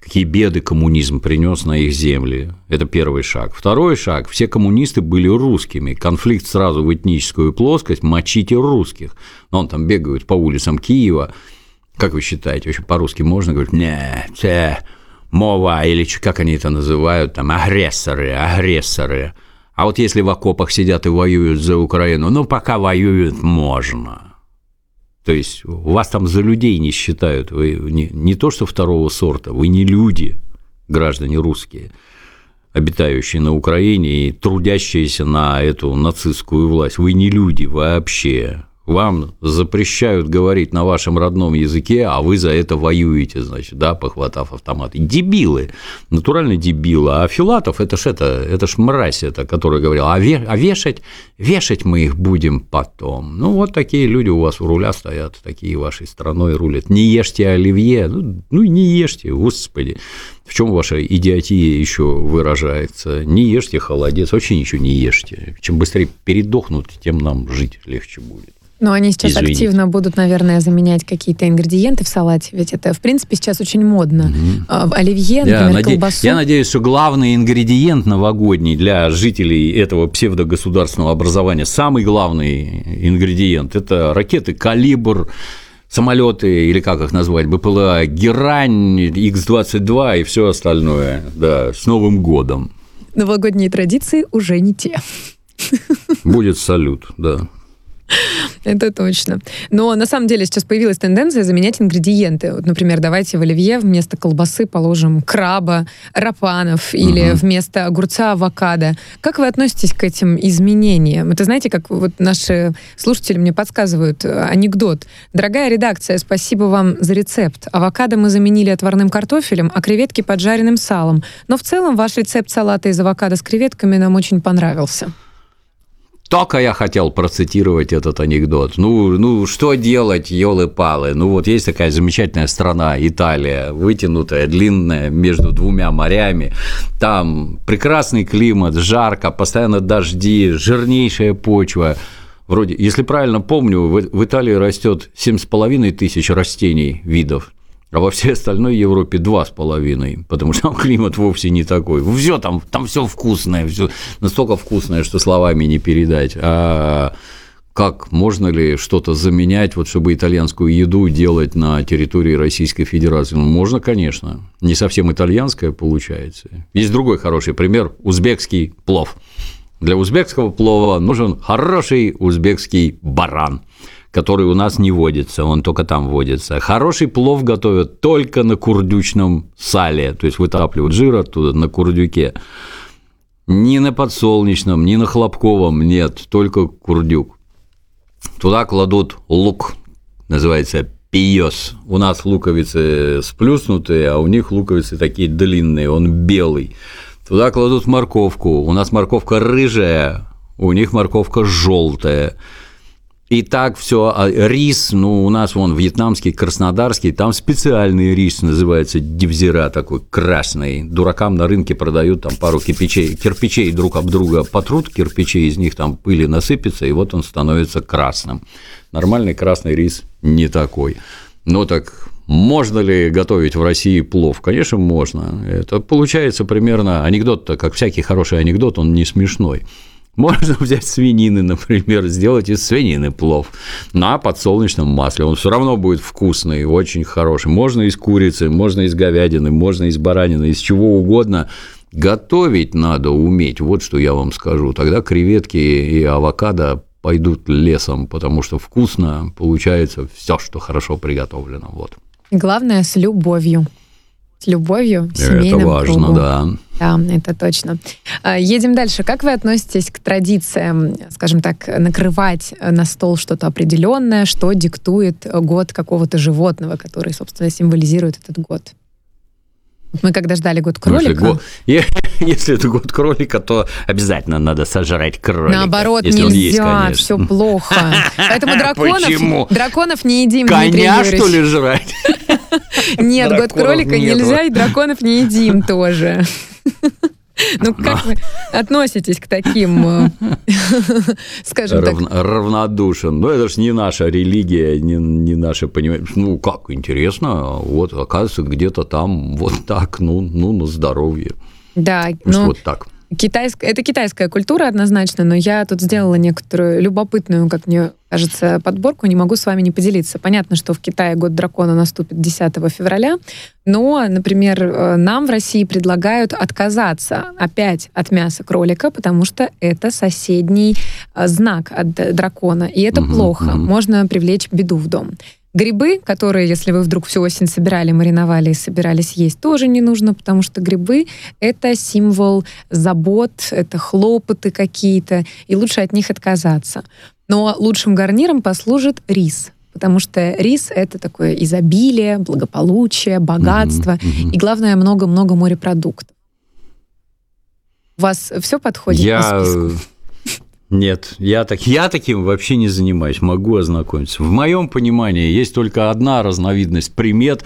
какие беды коммунизм принес на их земли. Это первый шаг. Второй шаг. Все коммунисты были русскими. Конфликт сразу в этническую плоскость. Мочите русских. Но он там бегает по улицам Киева. Как вы считаете, вообще по-русски можно говорить? Не, те, мова, или как они это называют, там, агрессоры. А вот если в окопах сидят и воюют за Украину, ну, пока воюют, можно. То есть, вас там за людей не считают. Вы не то, что второго сорта, вы не люди, граждане русские, обитающие на Украине и трудящиеся на эту нацистскую власть. Вы не люди вообще. Вам запрещают говорить на вашем родном языке, а вы за это воюете, значит, да, похватав автоматы. Дебилы, натурально дебилы. А Филатов, это ж мразь, который говорил, а вешать мы их будем потом. Ну, вот такие люди у вас у руля стоят, такие вашей страной рулят. Не ешьте оливье, ну не ешьте, господи. В чем ваша идиотия еще выражается? Не ешьте холодец, очень еще не ешьте. Чем быстрее передохнут, тем нам жить легче будет. Но они сейчас активно будут, наверное, заменять какие-то ингредиенты в салате, ведь это, в принципе, сейчас очень модно. В оливье, например, колбасу. Я надеюсь, что главный ингредиент новогодний для жителей этого псевдогосударственного образования, самый главный ингредиент – это ракеты «Калибр», самолеты, или как их назвать, БПЛА, «Герань», Х-22 и все остальное. Да, с Новым годом. Новогодние традиции уже не те. Будет салют, да. Это точно. Но на самом деле сейчас появилась тенденция заменять ингредиенты. Вот, например, давайте в оливье вместо колбасы положим краба, рапанов или вместо огурца авокадо. Как вы относитесь к этим изменениям? Это, знаете, как вот наши слушатели мне подсказывают анекдот. Дорогая редакция, спасибо вам за рецепт. Авокадо мы заменили отварным картофелем, а креветки поджаренным салом. Но в целом ваш рецепт салата из авокадо с креветками нам очень понравился. Только я хотел процитировать этот анекдот. Ну что делать, елы-палы? Ну, вот есть такая замечательная страна, Италия, вытянутая, длинная, между двумя морями. Там прекрасный климат, жарко, постоянно дожди, жирнейшая почва. Вроде, если правильно помню, в Италии растет 7500 растений видов, а во всей остальной Европе 2,5, потому что там климат вовсе не такой. Все там все вкусное, все настолько вкусное, что словами не передать. А как можно ли что-то заменять, вот чтобы итальянскую еду делать на территории Российской Федерации? Ну, можно, конечно. Не совсем итальянская получается. Есть другой хороший пример – узбекский плов. Для узбекского плова нужен хороший узбекский баран, который у нас не водится, он только там водится. Хороший плов готовят только на курдючном сале, то есть вытапливают жир оттуда на курдюке. Ни на подсолнечном, ни на хлопковом нет, только курдюк. Туда кладут лук, называется пиёс. У нас луковицы сплюснутые, а у них луковицы такие длинные, он белый. Туда кладут морковку, у нас морковка рыжая, у них морковка желтая. И так все, рис, ну, у нас вон вьетнамский, краснодарский, там специальный рис называется девзира, такой красный. Дуракам на рынке продают там пару кирпичей друг об друга потрут, кирпичей из них там пыли насыпется, и вот он становится красным. Нормальный красный рис не такой. Ну, так Можно ли готовить в России плов? Конечно, можно. Это получается примерно анекдот-то, как всякий хороший анекдот, он не смешной. Можно взять свинины, например, сделать из свинины плов на подсолнечном масле. Он все равно будет вкусный, очень хороший. Можно из курицы, можно из говядины, можно из баранины, из чего угодно. Готовить надо уметь, вот что я вам скажу. Тогда креветки и авокадо пойдут лесом, потому что вкусно получается все, что хорошо приготовлено. Вот. Главное с любовью. С любовью, в семейном кругу. Это важно, да. Да, это точно. Едем дальше. Как вы относитесь к традициям, скажем так, накрывать на стол что-то определенное, что диктует год какого-то животного, который, собственно, символизирует этот год? Мы когда ждали год кролика... Если это год кролика, то обязательно надо сожрать кролика. Наоборот, если нельзя, есть, все плохо. Поэтому драконов не едим, Дмитрий Юрьевич. Коня, что ли, жрать? Нет, год кролика нельзя, и драконов не едим тоже. Ну, как вы относитесь к таким, скажем так... Равнодушен. Ну, это же не наша религия, не наше понимание. Ну, как, интересно, вот, оказывается, где-то там вот так, ну на здоровье. Да, ну, вот так. Это китайская культура однозначно, но я тут сделала некоторую любопытную, как мне кажется, подборку, не могу с вами не поделиться. Понятно, что в Китае год дракона наступит 10 февраля, но, например, нам в России предлагают отказаться опять от мяса кролика, потому что это соседний знак от дракона, и это плохо, можно привлечь беду в дом. Грибы, которые, если вы вдруг всю осень собирали, мариновали и собирались есть, тоже не нужно, потому что грибы — это символ забот, это хлопоты какие-то, и лучше от них отказаться. Но лучшим гарниром послужит рис, потому что рис — это такое изобилие, благополучие, богатство, и, главное, много-много морепродуктов. У вас все подходит по списку? Нет, я таким вообще не занимаюсь, могу ознакомиться. В моем понимании есть только одна разновидность примет,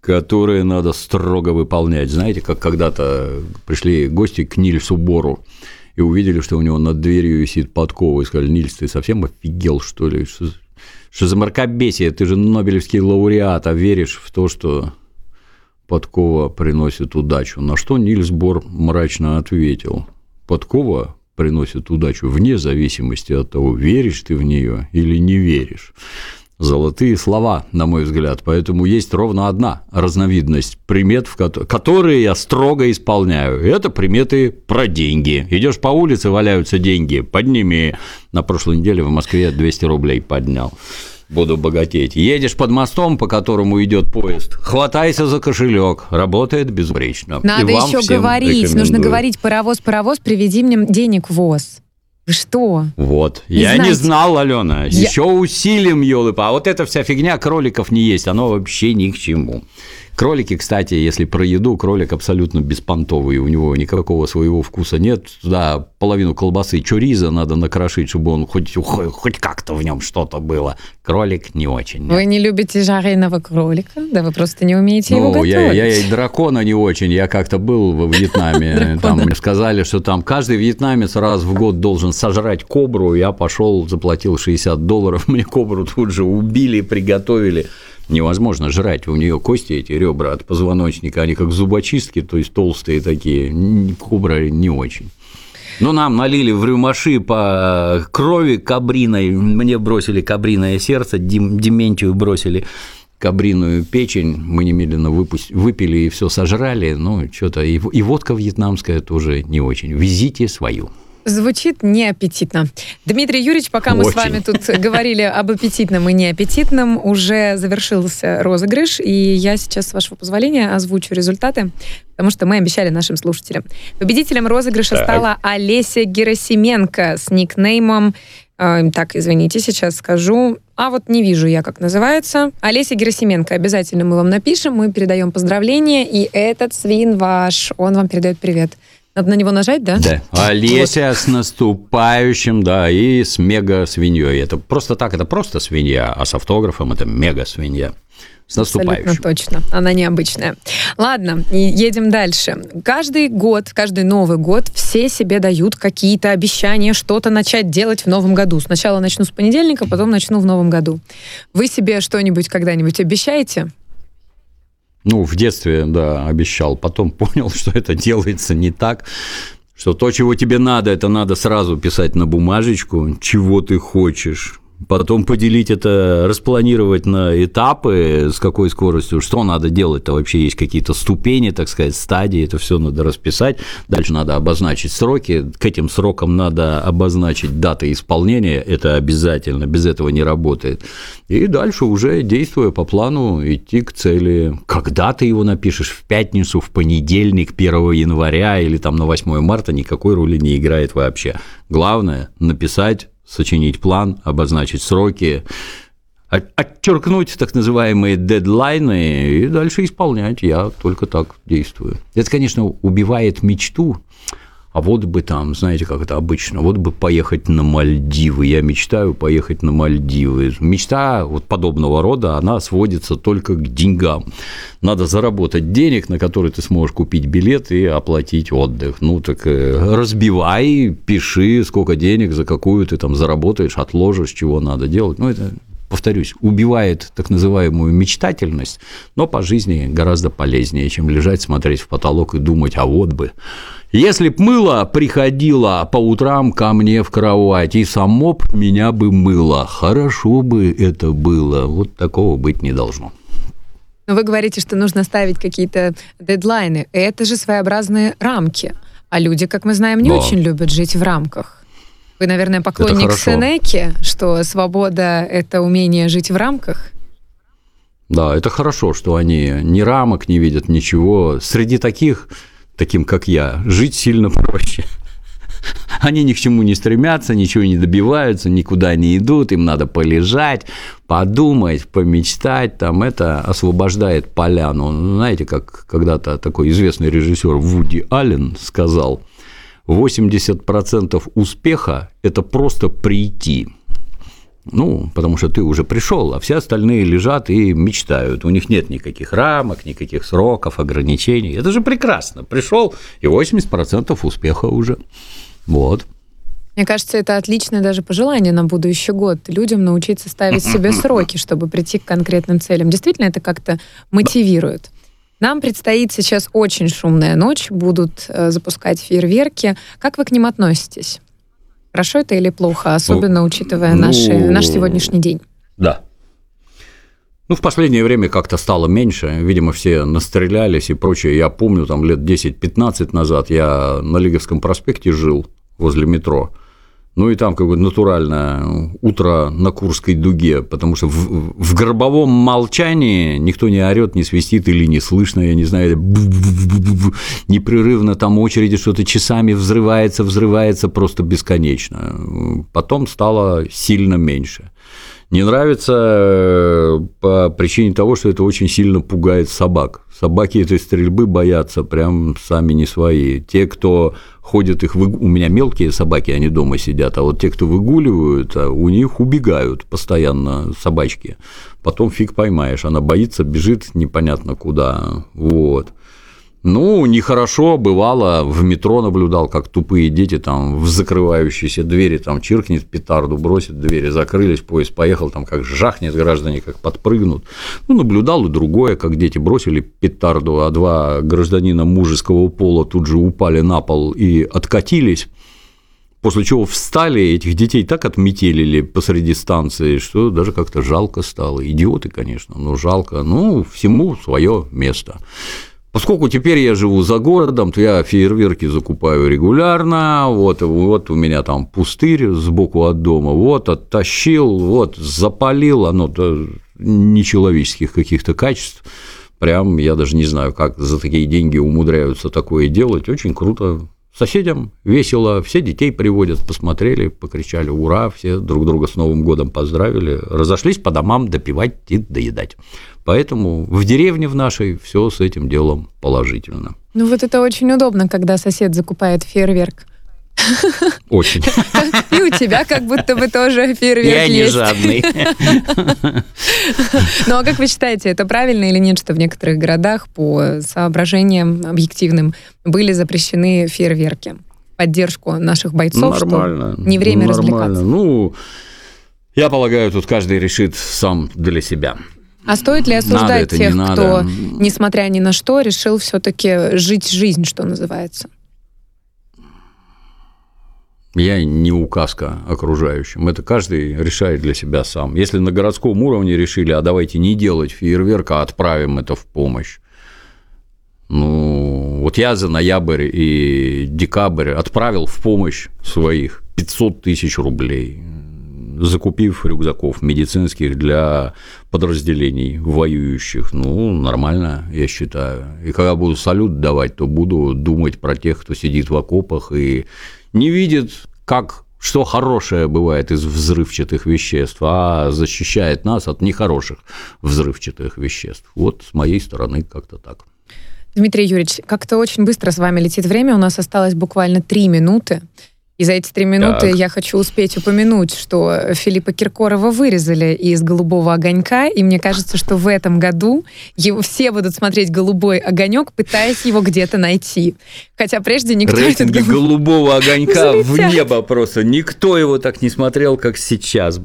которые надо строго выполнять. Знаете, как когда-то пришли гости к Нильсу Бору и увидели, что у него над дверью висит подкова, и сказали: Нильс, ты совсем офигел, что ли? Что за мракобесие? Ты же нобелевский лауреат, а веришь в то, что подкова приносит удачу. На что Нильс Бор мрачно ответил: подкова приносит удачу вне зависимости от того, веришь ты в нее или не веришь. Золотые слова, на мой взгляд. Поэтому есть ровно одна разновидность примет, которые я строго исполняю. Это приметы про деньги. Идешь по улице, валяются деньги, подними. На прошлой неделе в Москве 200 рублей поднял. Буду богатеть. Едешь под мостом, по которому идет поезд, хватайся за кошелек, работает безупречно. Надо еще говорить, нужно говорить: паровоз, паровоз, приведи мне денег в воз. Вы что? Вот. Я не знал, Алена. Еще усилим, ёлы-па. А вот эта вся фигня кроликов не есть, оно вообще ни к чему. Кролики, кстати, если про еду, кролик абсолютно беспонтовый, у него никакого своего вкуса нет. Да, половину колбасы чоризо надо накрошить, чтобы он хоть как-то в нем что-то было. Кролик не очень. Нет. Вы не любите жареного кролика? Да вы просто не умеете его готовить. Я и дракона не очень. Я как-то был во Вьетнаме. Там мне сказали, что там каждый вьетнамец раз в год должен сожрать кобру. Я пошел, заплатил $60. Мне кобру тут же убили, приготовили. Невозможно жрать, у нее кости, эти ребра от позвоночника, они как зубочистки, то есть толстые такие, кобра не очень. Ну, нам налили в рюмаши по крови кабриной, мне бросили кабриное сердце, Дементию бросили кабриную печень, мы немедленно выпили и все сожрали, ну, что-то, и водка вьетнамская тоже не очень, везите свою. Звучит неаппетитно. Дмитрий Юрьевич, пока мы с вами тут говорили об аппетитном и неаппетитном, уже завершился розыгрыш, и я сейчас, с вашего позволения, озвучу результаты, потому что мы обещали нашим слушателям. Победителем розыгрыша стала Олеся Герасименко с никнеймом... Так, извините, сейчас скажу. А вот не вижу я, как называется. Олеся Герасименко. Обязательно мы вам напишем, мы передаем поздравления, и этот свин ваш, он вам передает привет. Надо на него нажать, да? Да. Олеся с наступающим, да, и с мега-свиньей. Это просто так, это просто свинья, а с автографом это мега-свинья. С наступающим. Абсолютно точно. Она необычная. Ладно, едем дальше. Каждый год, каждый Новый год все себе дают какие-то обещания что-то начать делать в Новом году. Сначала начну с понедельника, потом начну в Новом году. Вы себе что-нибудь когда-нибудь обещаете? Ну, в детстве, да, обещал. Потом понял, что это делается не так, что то, чего тебе надо, это надо сразу писать на бумажечку, чего ты хочешь. Потом поделить это, распланировать на этапы, с какой скоростью, что надо делать-то вообще, есть какие-то ступени, так сказать, стадии, это все надо расписать, дальше надо обозначить сроки, к этим срокам надо обозначить даты исполнения, это обязательно, без этого не работает, и дальше уже, действуя по плану, идти к цели. Когда ты его напишешь, в пятницу, в понедельник, 1 января или там на 8 марта, никакой роли не играет вообще, главное – написать, сочинить план, обозначить сроки, отчеркнуть так называемые дедлайны и дальше исполнять. Я только так действую. Это, конечно, убивает мечту. А вот бы там, знаете, как это обычно, вот бы поехать на Мальдивы. Я мечтаю поехать на Мальдивы. Мечта вот подобного рода, она сводится только к деньгам. Надо заработать денег, на которые ты сможешь купить билет и оплатить отдых. Ну, так разбивай, пиши, сколько денег, за какую ты там заработаешь, отложишь, чего надо делать. Ну, это, повторюсь, убивает так называемую мечтательность, но по жизни гораздо полезнее, чем лежать, смотреть в потолок и думать, а вот бы. Если б мыло приходило по утрам ко мне в кровать, и само б меня бы мыло, хорошо бы это было, вот такого быть не должно. Но вы говорите, что нужно ставить какие-то дедлайны, это же своеобразные рамки, а люди, как мы знаем, не очень любят жить в рамках. Вы, наверное, поклонник Сенеки, что свобода – это умение жить в рамках? Да, это хорошо, что они ни рамок не видят, ничего. Среди таких, таким как я, жить сильно проще. Они ни к чему не стремятся, ничего не добиваются, никуда не идут, им надо полежать, подумать, помечтать, там это освобождает поляну. Знаете, как когда-то такой известный режиссер Вуди Аллен сказал, 80% успеха – это просто прийти, ну, потому что ты уже пришел, а все остальные лежат и мечтают, у них нет никаких рамок, никаких сроков, ограничений, это же прекрасно, пришел и 80% успеха уже, вот. Мне кажется, это отличное даже пожелание на будущий год, людям научиться ставить себе сроки, чтобы прийти к конкретным целям, действительно это как-то мотивирует. Нам предстоит сейчас очень шумная ночь, будут запускать фейерверки. Как вы к ним относитесь? Хорошо это или плохо, особенно учитывая наш сегодняшний день? Да. Ну, в последнее время как-то стало меньше, видимо, все настрелялись и прочее. Я помню, там лет 10-15 назад я на Лиговском проспекте жил возле метро. Ну, и там как бы натурально утро на Курской дуге, потому что в гробовом молчании никто не орёт, не свистит или не слышно, я не знаю, непрерывно там очереди что-то часами взрывается просто бесконечно. Потом стало сильно меньше. Не нравится по причине того, что это очень сильно пугает собак. Собаки этой стрельбы боятся прям сами не свои. Те, кто ходят их... У меня мелкие собаки, они дома сидят, а вот те, кто выгуливают, у них убегают постоянно собачки. Потом фиг поймаешь, она боится, бежит непонятно куда, вот. Ну, нехорошо бывало, в метро наблюдал, как тупые дети там в закрывающиеся двери там чиркнет петарду, бросит, двери закрылись, поезд поехал, там как жахнет, граждане как подпрыгнут. Ну, наблюдал и другое, как дети бросили петарду, а два гражданина мужеского пола тут же упали на пол и откатились. После чего встали, этих детей так отметелили посреди станции, что даже как-то жалко стало. Идиоты, конечно, но жалко. Ну, всему свое место. Поскольку теперь я живу за городом, то я фейерверки закупаю регулярно, вот у меня там пустырь сбоку от дома, вот оттащил, вот запалил, оно-то нечеловеческих каких-то качеств, прям я даже не знаю, как за такие деньги умудряются такое делать, очень круто. Соседям весело, все детей приводят, посмотрели, покричали «Ура!», все друг друга с Новым годом поздравили, разошлись по домам допивать и доедать. Поэтому в деревне в нашей все с этим делом положительно. Ну вот это очень удобно, когда сосед закупает фейерверк. Очень. И у тебя как будто бы тоже фейерверк есть. Я не жадный. Ну а как вы считаете, это правильно или нет, что в некоторых городах по соображениям объективным были запрещены фейерверки? Поддержку наших бойцов, что не время развлекаться. Ну, я полагаю, тут каждый решит сам для себя. А стоит ли осуждать надо, тех, не кто, несмотря ни на что, решил все-таки жить жизнь, что называется? Я не указка окружающим. Это каждый решает для себя сам. Если на городском уровне решили, а давайте не делать фейерверк, а отправим это в помощь. Ну, вот я за ноябрь и декабрь отправил в помощь своих 500 тысяч рублей, закупив рюкзаков медицинских для подразделений воюющих. Ну, нормально, я считаю. И когда буду салют давать, то буду думать про тех, кто сидит в окопах и не видит, как, что хорошее бывает из взрывчатых веществ, а защищает нас от нехороших взрывчатых веществ. Вот с моей стороны как-то так. Дмитрий Юрьевич, как-то очень быстро с вами летит время. У нас осталось буквально 3 минуты. И за эти 3 минуты я хочу успеть упомянуть, что Филиппа Киркорова вырезали из «Голубого огонька», и мне кажется, что в этом году его все будут смотреть «Голубой огонек», пытаясь его где-то найти. Хотя прежде никто... Рейтинги «Голубого огонька» взлетят в небо просто. Никто его так не смотрел, как сейчас.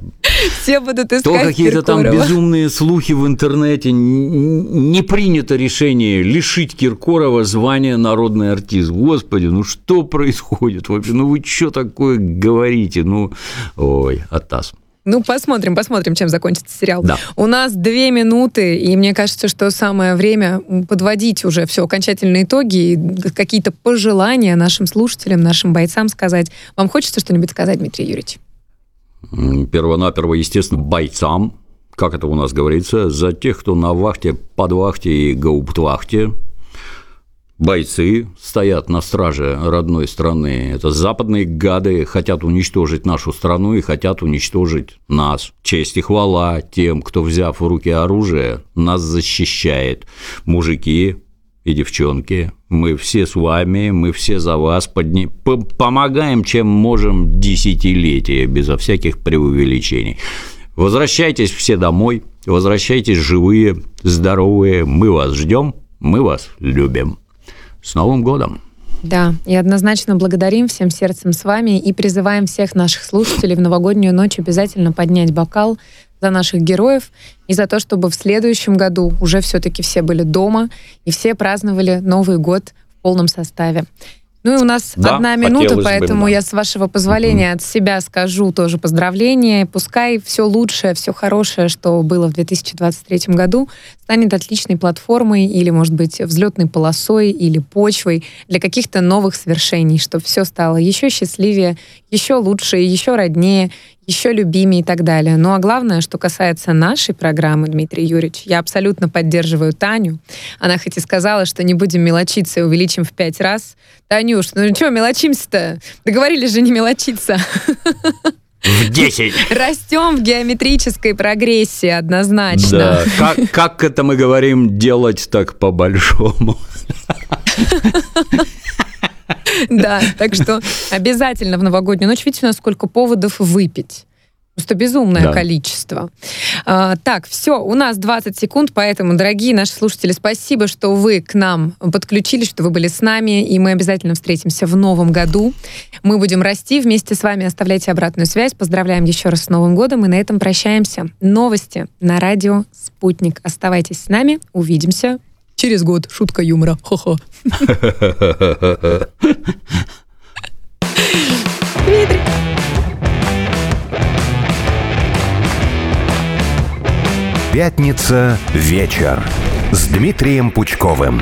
Все будут искать Киркорова. То какие-то там безумные слухи в интернете. Не принято решение лишить Киркорова звания «Народный артист». Господи, ну что происходит вообще? Ну вы чё? Что такое говорите? Ну, ой, атас. Ну, посмотрим, чем закончится сериал. Да. У нас 2 минуты, и мне кажется, что самое время подводить уже все, окончательные итоги, и какие-то пожелания нашим слушателям, нашим бойцам сказать. Вам хочется что-нибудь сказать, Дмитрий Юрьевич? Первонаперво, естественно, бойцам, как это у нас говорится, за тех, кто на вахте, подвахте и гауптвахте. Бойцы стоят на страже родной страны. Это западные гады, хотят уничтожить нашу страну и хотят уничтожить нас. Честь и хвала тем, кто, взяв в руки оружие, нас защищает. Мужики и девчонки, мы все с вами, мы все за вас, помогаем, чем можем, десятилетия, безо всяких преувеличений. Возвращайтесь все домой, возвращайтесь живые, здоровые. Мы вас ждем, мы вас любим. С Новым годом! Да, и однозначно благодарим всем сердцем с вами и призываем всех наших слушателей в новогоднюю ночь обязательно поднять бокал за наших героев и за то, чтобы в следующем году уже все-таки все были дома и все праздновали Новый год в полном составе. Ну и у нас 1 минута, поэтому я, с вашего позволения, от себя скажу тоже поздравления. Пускай все лучшее, все хорошее, что было в 2023 году, станет отличной платформой или, может быть, взлетной полосой или почвой для каких-то новых свершений, чтобы все стало еще счастливее, еще лучше, еще роднее, еще любимее и так далее. Ну а главное, что касается нашей программы, Дмитрий Юрьевич, я абсолютно поддерживаю Таню. Она хоть и сказала, что не будем мелочиться и увеличим в 5 раз. Танюш, ну что мелочимся-то? Договорились же не мелочиться. В 10. Растем в геометрической прогрессии, однозначно. Да. Как это мы говорим, делать так по-большому. Да, так что обязательно в новогоднюю ночь. Видите, у нас сколько поводов выпить. Просто безумное количество. Так, все, у нас 20 секунд, поэтому, дорогие наши слушатели, спасибо, что вы к нам подключились, что вы были с нами, и мы обязательно встретимся в новом году. Мы будем расти вместе с вами, оставляйте обратную связь, поздравляем еще раз с Новым годом, и на этом прощаемся. Новости на радио «Спутник». Оставайтесь с нами, увидимся через год. Шутка юмора. Хо-хо. Дмитрий! Пятница. Вечер. С Дмитрием Пучковым.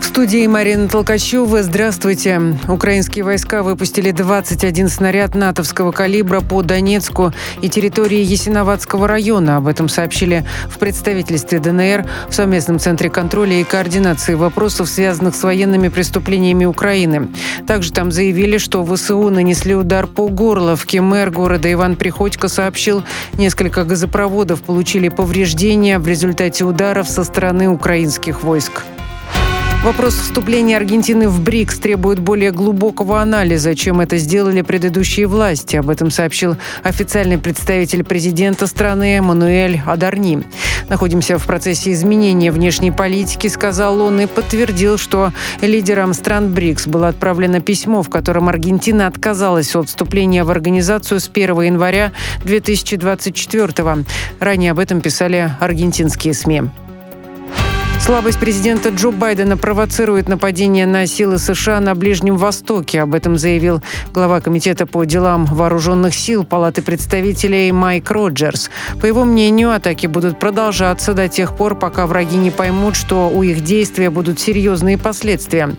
В студии Марина Толкачева. Здравствуйте. Украинские войска выпустили 21 снаряд натовского калибра по Донецку и территории Ясиноватского района. Об этом сообщили в представительстве ДНР в совместном центре контроля и координации вопросов, связанных с военными преступлениями Украины. Также там заявили, что ВСУ нанесли удар по Горловке. Мэр города Иван Приходько сообщил, несколько газопроводов получили повреждения в результате ударов со стороны украинских войск. Вопрос вступления Аргентины в БРИКС требует более глубокого анализа, чем это сделали предыдущие власти. Об этом сообщил официальный представитель президента страны Мануэль Адарни. «Находимся в процессе изменения внешней политики», — сказал он и подтвердил, что лидерам стран БРИКС было отправлено письмо, в котором Аргентина отказалась от вступления в организацию с 1 января 2024-го. Ранее об этом писали аргентинские СМИ. Слабость президента Джо Байдена провоцирует нападение на силы США на Ближнем Востоке. Об этом заявил глава Комитета по делам вооруженных сил Палаты представителей Майк Роджерс. По его мнению, атаки будут продолжаться до тех пор, пока враги не поймут, что у их действия будут серьезные последствия.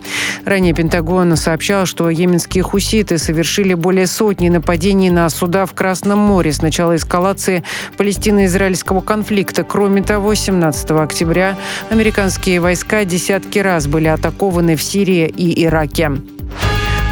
Ранее Пентагон сообщал, что йеменские хуситы совершили более сотни нападений на суда в Красном море с начала эскалации палестино-израильского конфликта. Кроме того, 17 октября Американские войска десятки раз были атакованы в Сирии и Ираке.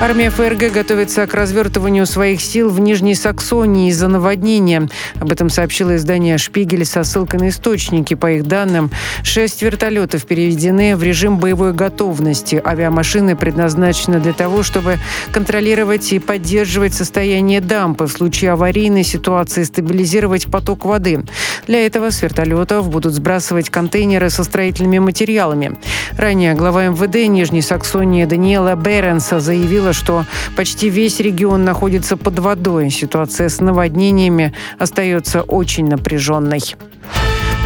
Армия ФРГ готовится к развертыванию своих сил в Нижней Саксонии из-за наводнения. Об этом сообщило издание «Шпигель» со ссылкой на источники. По их данным, 6 вертолетов переведены в режим боевой готовности. Авиамашины предназначены для того, чтобы контролировать и поддерживать состояние дампы, в случае аварийной ситуации стабилизировать поток воды. Для этого с вертолетов будут сбрасывать контейнеры со строительными материалами. Ранее глава МВД Нижней Саксонии Даниэла Беренса заявила, что почти весь регион находится под водой. Ситуация с наводнениями остается очень напряженной.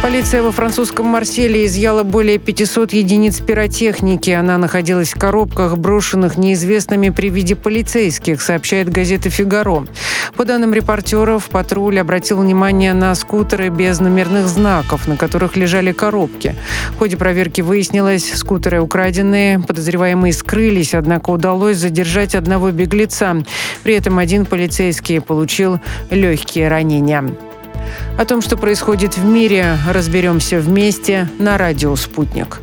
Полиция во французском Марселе изъяла более 500 единиц пиротехники. Она находилась в коробках, брошенных неизвестными при виде полицейских, сообщает газета «Фигаро». По данным репортеров, патруль обратил внимание на скутеры без номерных знаков, на которых лежали коробки. В ходе проверки выяснилось, скутеры украденные, подозреваемые скрылись, однако удалось задержать одного беглеца. При этом один полицейский получил легкие ранения. О том, что происходит в мире, разберемся вместе на радио «Спутник».